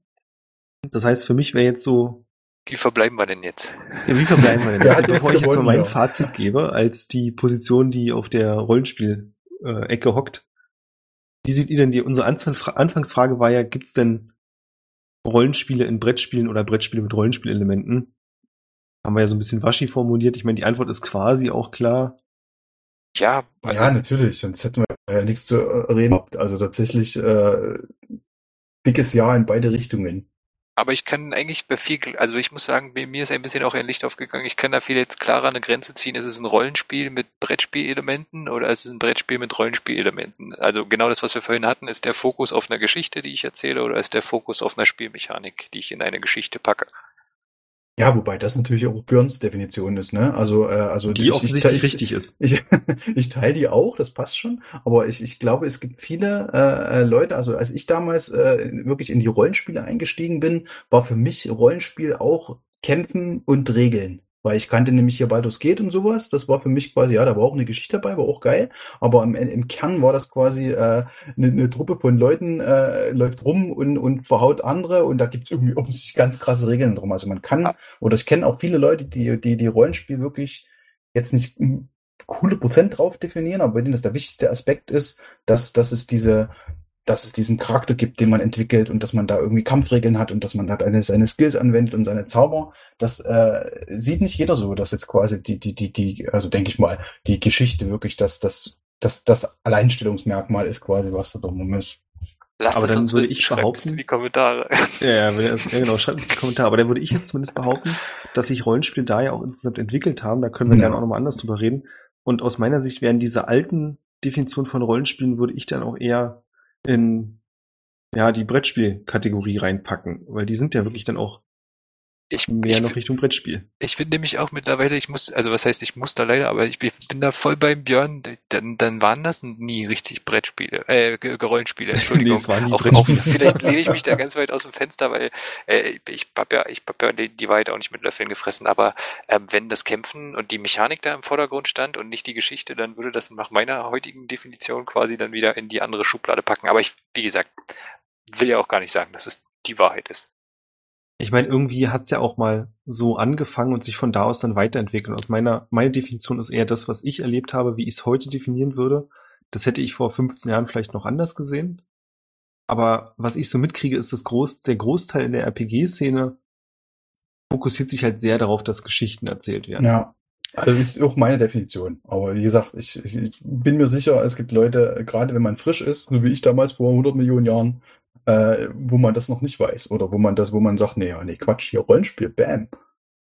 Das heißt, für mich wäre jetzt so... Wie verbleiben wir denn jetzt? Ja, wie verbleiben wir denn jetzt? Bevor ich jetzt mal mein Fazit gebe, als die Position, die auf der Rollenspiel-Ecke hockt. Wie seht ihr denn unsere Anfangsfrage war ja, gibt's denn Rollenspiele in Brettspielen oder Brettspiele mit Rollenspielelementen? Haben wir ja so ein bisschen waschi formuliert. Ich meine, die Antwort ist quasi auch klar. Ja, natürlich. Sonst hätten wir ja nichts zu reden gehabt. Also tatsächlich dickes Ja in beide Richtungen. Aber ich kann eigentlich ich muss sagen, mir ist ein bisschen auch ein Licht aufgegangen. Ich kann da viel jetzt klarer eine Grenze ziehen. Ist es ein Rollenspiel mit Brettspielelementen oder ist es ein Brettspiel mit Rollenspielelementen? Also genau das, was wir vorhin hatten, ist der Fokus auf einer Geschichte, die ich erzähle, oder ist der Fokus auf einer Spielmechanik, die ich in eine Geschichte packe? Ja, wobei das natürlich auch Björns Definition ist, ne? Also die offensichtlich richtig ist. Ich teile die auch, das passt schon. Aber ich glaube, es gibt viele Leute, also als ich damals wirklich in die Rollenspiele eingestiegen bin, war für mich Rollenspiel auch Kämpfen und Regeln. Weil ich kannte nämlich hier Baldur's Gate und sowas. Das war für mich quasi, da war auch eine Geschichte dabei, war auch geil. Aber im Kern war das quasi eine Truppe von Leuten, läuft rum und verhaut andere. Und da gibt's irgendwie offensichtlich ganz krasse Regeln drum. Also man kann, oder ich kenne auch viele Leute, die Rollenspiel wirklich jetzt nicht coole Prozent drauf definieren, aber bei denen das der wichtigste Aspekt ist, dass es diesen Charakter gibt, den man entwickelt, und dass man da irgendwie Kampfregeln hat und dass man halt seine Skills anwendet und seine Zauber. Das sieht nicht jeder so, dass jetzt quasi also denke ich mal, die Geschichte wirklich das Alleinstellungsmerkmal ist quasi, was da drum ist. Aber dann würde ich behaupten, in die Kommentare. Ja, genau, schreibt es in die Kommentare. Aber dann würde ich jetzt zumindest behaupten, dass sich Rollenspiele da ja auch insgesamt entwickelt haben. Da können wir gerne auch nochmal anders drüber reden. Und aus meiner Sicht wären diese alten Definitionen von Rollenspielen, würde ich dann auch eher in die Brettspielkategorie reinpacken, weil die sind ja wirklich dann auch mehr Richtung Brettspiel. Ich finde nämlich auch mittlerweile, ich bin da voll beim Björn, dann waren das nie richtig Brettspiele, Rollenspiele, Entschuldigung. Nee, es waren nie Brettspiele. Vielleicht lehne ich mich da ganz weit aus dem Fenster, weil ich hab ja die Wahrheit auch nicht mit Löffeln gefressen, aber wenn das Kämpfen und die Mechanik da im Vordergrund stand und nicht die Geschichte, dann würde das nach meiner heutigen Definition quasi dann wieder in die andere Schublade packen. Aber ich, wie gesagt, will ja auch gar nicht sagen, dass es die Wahrheit ist. Ich meine, irgendwie hat's ja auch mal so angefangen und sich von da aus dann weiterentwickelt. Aus meine Definition ist eher das, was ich erlebt habe, wie ich es heute definieren würde. Das hätte ich vor 15 Jahren vielleicht noch anders gesehen. Aber was ich so mitkriege, ist, dass der Großteil in der RPG-Szene fokussiert sich halt sehr darauf, dass Geschichten erzählt werden. Ja, also das ist auch meine Definition. Aber wie gesagt, ich bin mir sicher, es gibt Leute, gerade wenn man frisch ist, so wie ich damals vor 100 Millionen Jahren, wo man das noch nicht weiß oder wo man sagt, nee, Quatsch, hier Rollenspiel, bam.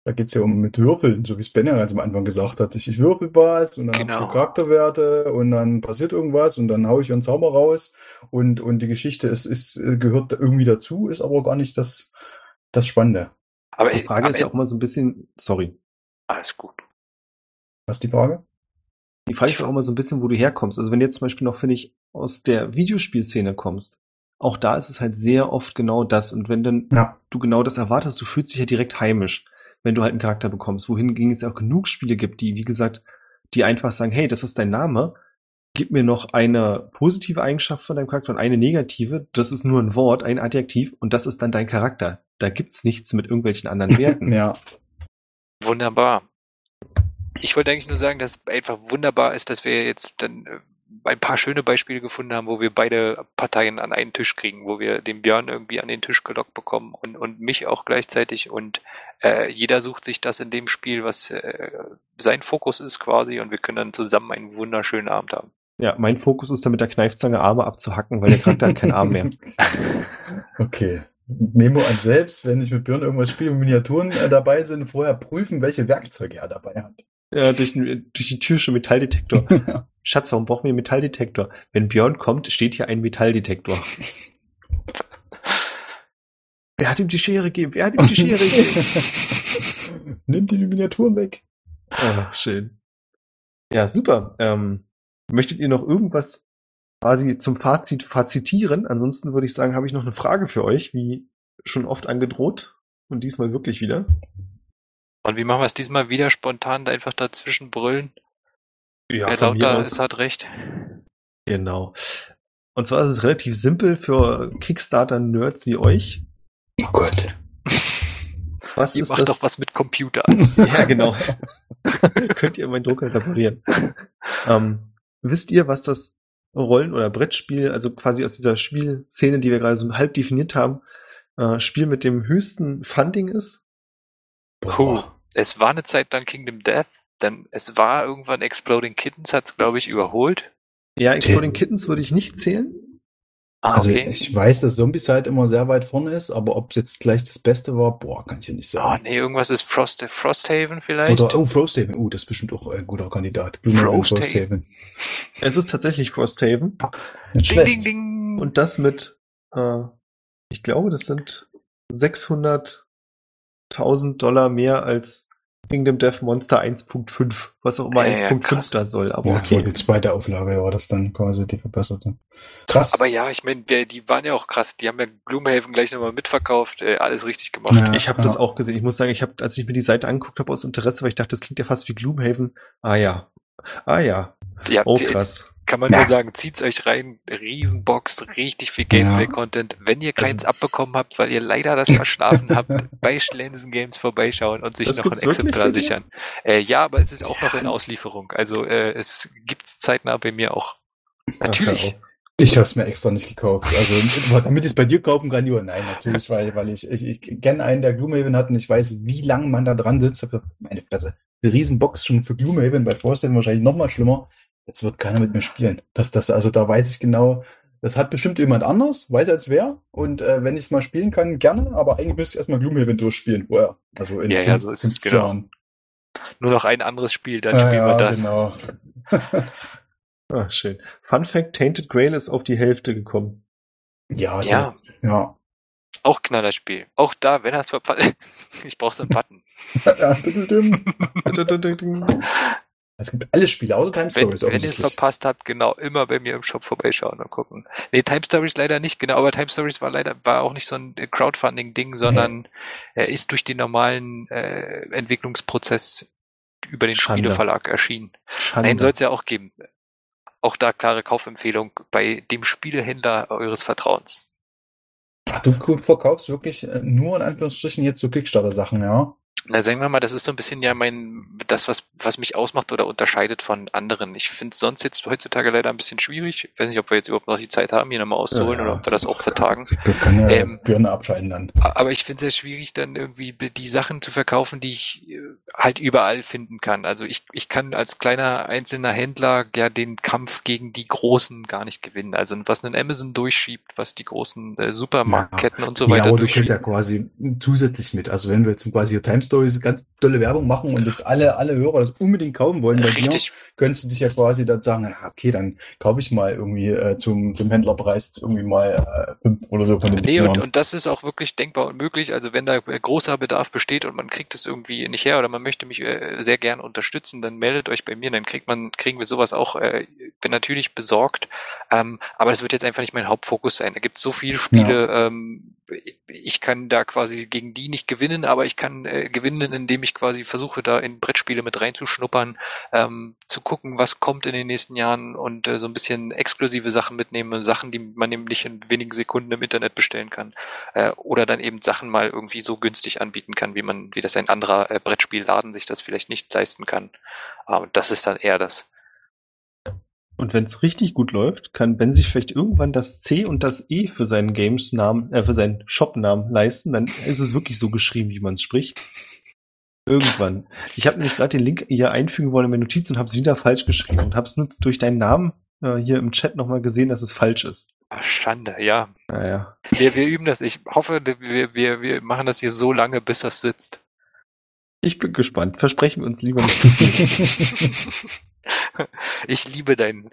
Da geht's ja um mit Würfeln, so wie es Ben ja ganz am Anfang gesagt hat. Ich würfel was und dann genau. Hab ich Charakterwerte und dann passiert irgendwas und dann hau ich einen Zauber raus und die Geschichte ist gehört irgendwie dazu, ist aber gar nicht das Spannende. Aber die Frage ist ja auch mal so ein bisschen, sorry. Alles gut. Was ist die Frage? Die Frage ist auch mal so ein bisschen, wo du herkommst. Also wenn du jetzt zum Beispiel noch, finde ich, aus der Videospielszene kommst, auch da ist es halt sehr oft genau das. Und wenn dann du genau das erwartest, du fühlst dich ja direkt heimisch, wenn du halt einen Charakter bekommst. Wohingegen es ja auch genug Spiele gibt, die, wie gesagt, die einfach sagen, hey, das ist dein Name, gib mir noch eine positive Eigenschaft von deinem Charakter und eine negative. Das ist nur ein Wort, ein Adjektiv und das ist dann dein Charakter. Da gibt's nichts mit irgendwelchen anderen Werten. Ja. Wunderbar. Ich wollte eigentlich nur sagen, dass es einfach wunderbar ist, dass wir jetzt dann ein paar schöne Beispiele gefunden haben, wo wir beide Parteien an einen Tisch kriegen, wo wir den Björn irgendwie an den Tisch gelockt bekommen und mich auch gleichzeitig und jeder sucht sich das in dem Spiel, was sein Fokus ist quasi und wir können dann zusammen einen wunderschönen Abend haben. Ja, mein Fokus ist dann mit der Kneifzange Arme abzuhacken, weil der Charakter hat keinen Arm mehr. Okay. Memo an selbst, wenn ich mit Björn irgendwas spiele und Miniaturen dabei sind, vorher prüfen, welche Werkzeuge er dabei hat. Ja, durch die Tür schon Metalldetektor. Ja. Schatz, warum brauchen wir einen Metalldetektor? Wenn Björn kommt, steht hier ein Metalldetektor. Wer hat ihm die Schere gegeben? Nimmt die Miniaturen weg. Oh, schön. Ja, super. Möchtet ihr noch irgendwas quasi zum Fazit fazitieren? Ansonsten würde ich sagen, habe ich noch eine Frage für euch, wie schon oft angedroht und diesmal wirklich wieder. Und wie machen wir es diesmal wieder spontan, einfach dazwischen brüllen? Ja, wer lauter ist, hat recht. Genau. Und zwar ist es relativ simpel für Kickstarter-Nerds wie euch. Oh Gott. Was ihr ist macht das? Doch was mit Computer. Ja, genau. Könnt ihr meinen Drucker reparieren. Wisst ihr, was das Rollen- oder Brettspiel, also quasi aus dieser Spielszene, die wir gerade so halb definiert haben, Spiel mit dem höchsten Funding ist? Puh. Es war eine Zeit lang Kingdom Death, dann es war irgendwann Exploding Kittens, hat's glaube ich überholt. Ja, Exploding Kittens würde ich nicht zählen. Also okay. Ich weiß, dass Zombicide immer sehr weit vorne ist, aber ob es jetzt gleich das Beste war, kann ich ja nicht sagen. Ah, nee, irgendwas ist Frosthaven vielleicht. Oder, Frosthaven, das ist bestimmt auch ein guter Kandidat. Frosthaven. Es ist tatsächlich Frosthaven. Ding, ding, ding. Und das mit, ich glaube, das sind 600.000 Dollar mehr als Kingdom Death Monster 1.5, was auch immer 1.5 da soll, aber ja, okay. Die zweite Auflage war das dann quasi die verbesserte. Krass. Aber ja, ich meine, die waren ja auch krass, die haben ja Gloomhaven gleich nochmal mitverkauft, alles richtig gemacht. Ja, ich habe das auch gesehen, ich muss sagen, als ich mir die Seite angeguckt habe aus Interesse, weil ich dachte, das klingt ja fast wie Gloomhaven, ja, oh krass. Kann man nur sagen, zieht's euch rein, Riesenbox, richtig viel Gameplay-Content. Wenn ihr keins abbekommen habt, weil ihr leider das verschlafen habt, bei Shlansn Games vorbeischauen und sich das noch ein Exemplar sichern. Ja, aber es ist auch noch in Auslieferung. Also es gibt's zeitnah bei mir auch. Natürlich. Ach, ich habe es mir extra nicht gekauft. Also damit ich es bei dir kaufen kann, nein, natürlich, weil ich kenne einen, der Gloomhaven hat und ich weiß, wie lange man da dran sitzt. Meine Fresse, die Riesenbox schon für Gloomhaven, bei Frosthaven wahrscheinlich noch mal schlimmer. Jetzt wird keiner mit mir spielen. Also da weiß ich genau, das hat bestimmt jemand anders, weiß als wer. Und wenn ich es mal spielen kann, gerne. Aber eigentlich müsste ich erstmal Gloomhaven durchspielen. Vorher. Also in so ist es genau. Nur noch ein anderes Spiel, dann spielen wir das. Genau. Ach, schön. Fun Fact, Tainted Grail ist auf die Hälfte gekommen. Ja. Auch Knallerspiel. Auch da, wenn er es verpasst. Ich brauche so einen Button. Es gibt alle Spiele, außer Time Stories. Wenn ihr es verpasst habt, genau, immer bei mir im Shop vorbeischauen und gucken. Nee, Time Stories leider nicht, genau, aber Time Stories war auch nicht so ein Crowdfunding-Ding, sondern ist durch den normalen Entwicklungsprozess über den Spieleverlag erschienen. Schande. Nein, soll es ja auch geben. Auch da klare Kaufempfehlung bei dem Spielehändler eures Vertrauens. Ach, du verkaufst wirklich nur in Anführungsstrichen jetzt so Kickstarter-Sachen, ja? Na, sagen wir mal, das ist so ein bisschen ja das, was mich ausmacht oder unterscheidet von anderen. Ich finde es sonst jetzt heutzutage leider ein bisschen schwierig. Ich weiß nicht, ob wir jetzt überhaupt noch die Zeit haben, hier nochmal auszuholen oder ob wir das auch vertagen. Wir können ja Birne abschalten dann. Aber ich finde es sehr schwierig, dann irgendwie die Sachen zu verkaufen, die ich halt überall finden kann. Also ich kann als kleiner einzelner Händler ja den Kampf gegen die Großen gar nicht gewinnen. Also was einen Amazon durchschiebt, was die großen Supermarktketten und so weiter durchschiebt. Ja, aber du kriegst ja quasi zusätzlich mit. Also wenn wir jetzt quasi Time Stories ganz tolle Werbung machen und jetzt alle Hörer das unbedingt kaufen wollen, bei dir, könntest du dich ja quasi dann sagen, okay, dann kaufe ich mal irgendwie zum Händlerpreis irgendwie mal 5 oder so von den Dingern. Und das ist auch wirklich denkbar und möglich, also wenn da großer Bedarf besteht und man kriegt es irgendwie nicht her oder man möchte mich sehr gern unterstützen, dann meldet euch bei mir, dann kriegen wir sowas auch, bin natürlich besorgt, aber das wird jetzt einfach nicht mein Hauptfokus sein. Da gibt es so viele Spiele, ich kann da quasi gegen die nicht gewinnen, aber ich kann gewinnen, indem ich quasi versuche, da in Brettspiele mit reinzuschnuppern, zu gucken, was kommt in den nächsten Jahren und so ein bisschen exklusive Sachen mitnehme, Sachen, die man nämlich in wenigen Sekunden im Internet bestellen kann oder dann eben Sachen mal irgendwie so günstig anbieten kann, wie das ein anderer Brettspielladen sich das vielleicht nicht leisten kann. Aber das ist dann eher das. Und wenn es richtig gut läuft, kann Ben sich vielleicht irgendwann das C und das E für seinen Games-Namen, für seinen Shop-Namen leisten, dann ist es wirklich so geschrieben, wie man es spricht. Irgendwann. Ich habe nämlich gerade den Link hier einfügen wollen in meine Notiz und habe es wieder falsch geschrieben und habe es nur durch deinen Namen hier im Chat nochmal gesehen, dass es falsch ist. Ach, Schande, ja. Naja. Wir üben das. Ich hoffe, wir machen das hier so lange, bis das sitzt. Ich bin gespannt. Versprechen wir uns lieber nicht zu viel. Ich liebe deinen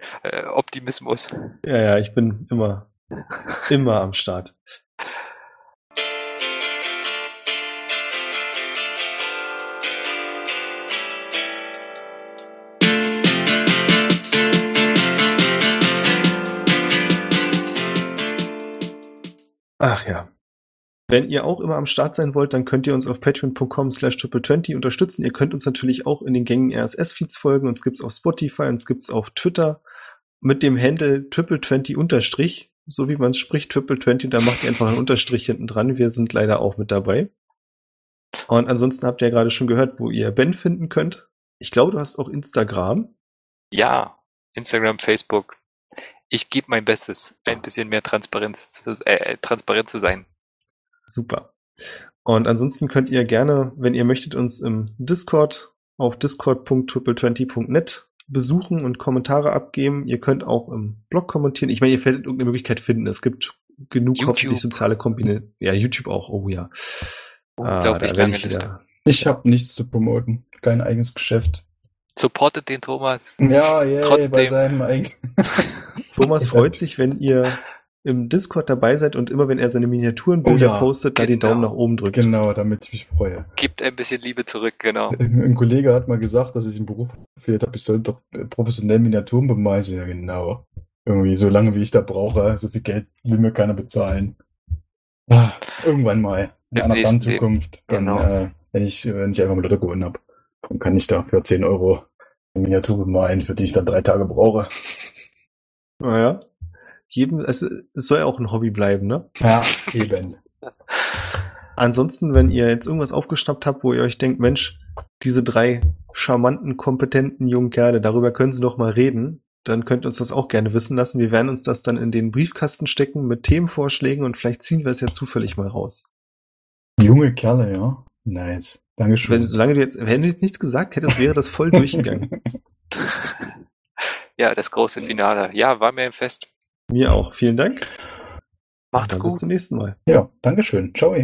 Optimismus. Ja, ich bin immer am Start. Ach ja. Wenn ihr auch immer am Start sein wollt, dann könnt ihr uns auf patreon.com/triple20 unterstützen. Ihr könnt uns natürlich auch in den gängigen RSS-Feeds folgen. Uns gibt's auf Spotify, uns gibt's auf Twitter mit dem Handle triple20_ so wie man es spricht, triple20. Da macht ihr einfach einen Unterstrich hinten dran. Wir sind leider auch mit dabei. Und ansonsten habt ihr ja gerade schon gehört, wo ihr Ben finden könnt. Ich glaube, du hast auch Instagram. Ja, Instagram, Facebook. Ich gebe mein Bestes, ein bisschen mehr transparent zu sein. Super. Und ansonsten könnt ihr gerne, wenn ihr möchtet, uns im Discord auf discord.triple20.net besuchen und Kommentare abgeben. Ihr könnt auch im Blog kommentieren. Ich meine, ihr werdet irgendeine Möglichkeit finden. Es gibt genug YouTube. Hoffentlich soziale Kombinationen. Ja, YouTube auch. Oh ja. Unglaublich lange Liste. Ich habe nichts zu promoten. Kein eigenes Geschäft. Supportet den Thomas. Ja, trotzdem. Bei seinem eigenen. Thomas freut sich, wenn ihr im Discord dabei seid und immer, wenn er seine Miniaturenbilder postet, da den Daumen nach oben drückt. Genau, damit ich mich freue. Gibt ein bisschen Liebe zurück, genau. Ein Kollege hat mal gesagt, dass ich im Beruf fehlt habe, ich sollte doch professionell Miniaturen bemalen. Ja, genau. Irgendwie so lange, wie ich da brauche, so viel Geld will mir keiner bezahlen. Irgendwann mal, in einer anderen Zukunft, dann, wenn ich einfach mal Lotto gewonnen habe, dann kann ich da für 10 Euro eine Miniatur bemalen, für die ich dann 3 Tage brauche. Naja. Es soll ja auch ein Hobby bleiben, ne? Ja, eben. Ansonsten, wenn ihr jetzt irgendwas aufgeschnappt habt, wo ihr euch denkt, Mensch, diese 3 charmanten, kompetenten jungen Kerle, darüber können sie doch mal reden, dann könnt ihr uns das auch gerne wissen lassen. Wir werden uns das dann in den Briefkasten stecken mit Themenvorschlägen und vielleicht ziehen wir es ja zufällig mal raus. Junge Kerle, ja. Nice. Dankeschön. Wenn du jetzt nichts gesagt hättest, wäre das voll durchgegangen. Ja, das große Finale. Ja, war mir ein Fest. Mir auch. Vielen Dank. Macht's gut. Bis zum nächsten Mal. Ja, Dankeschön. Ciao.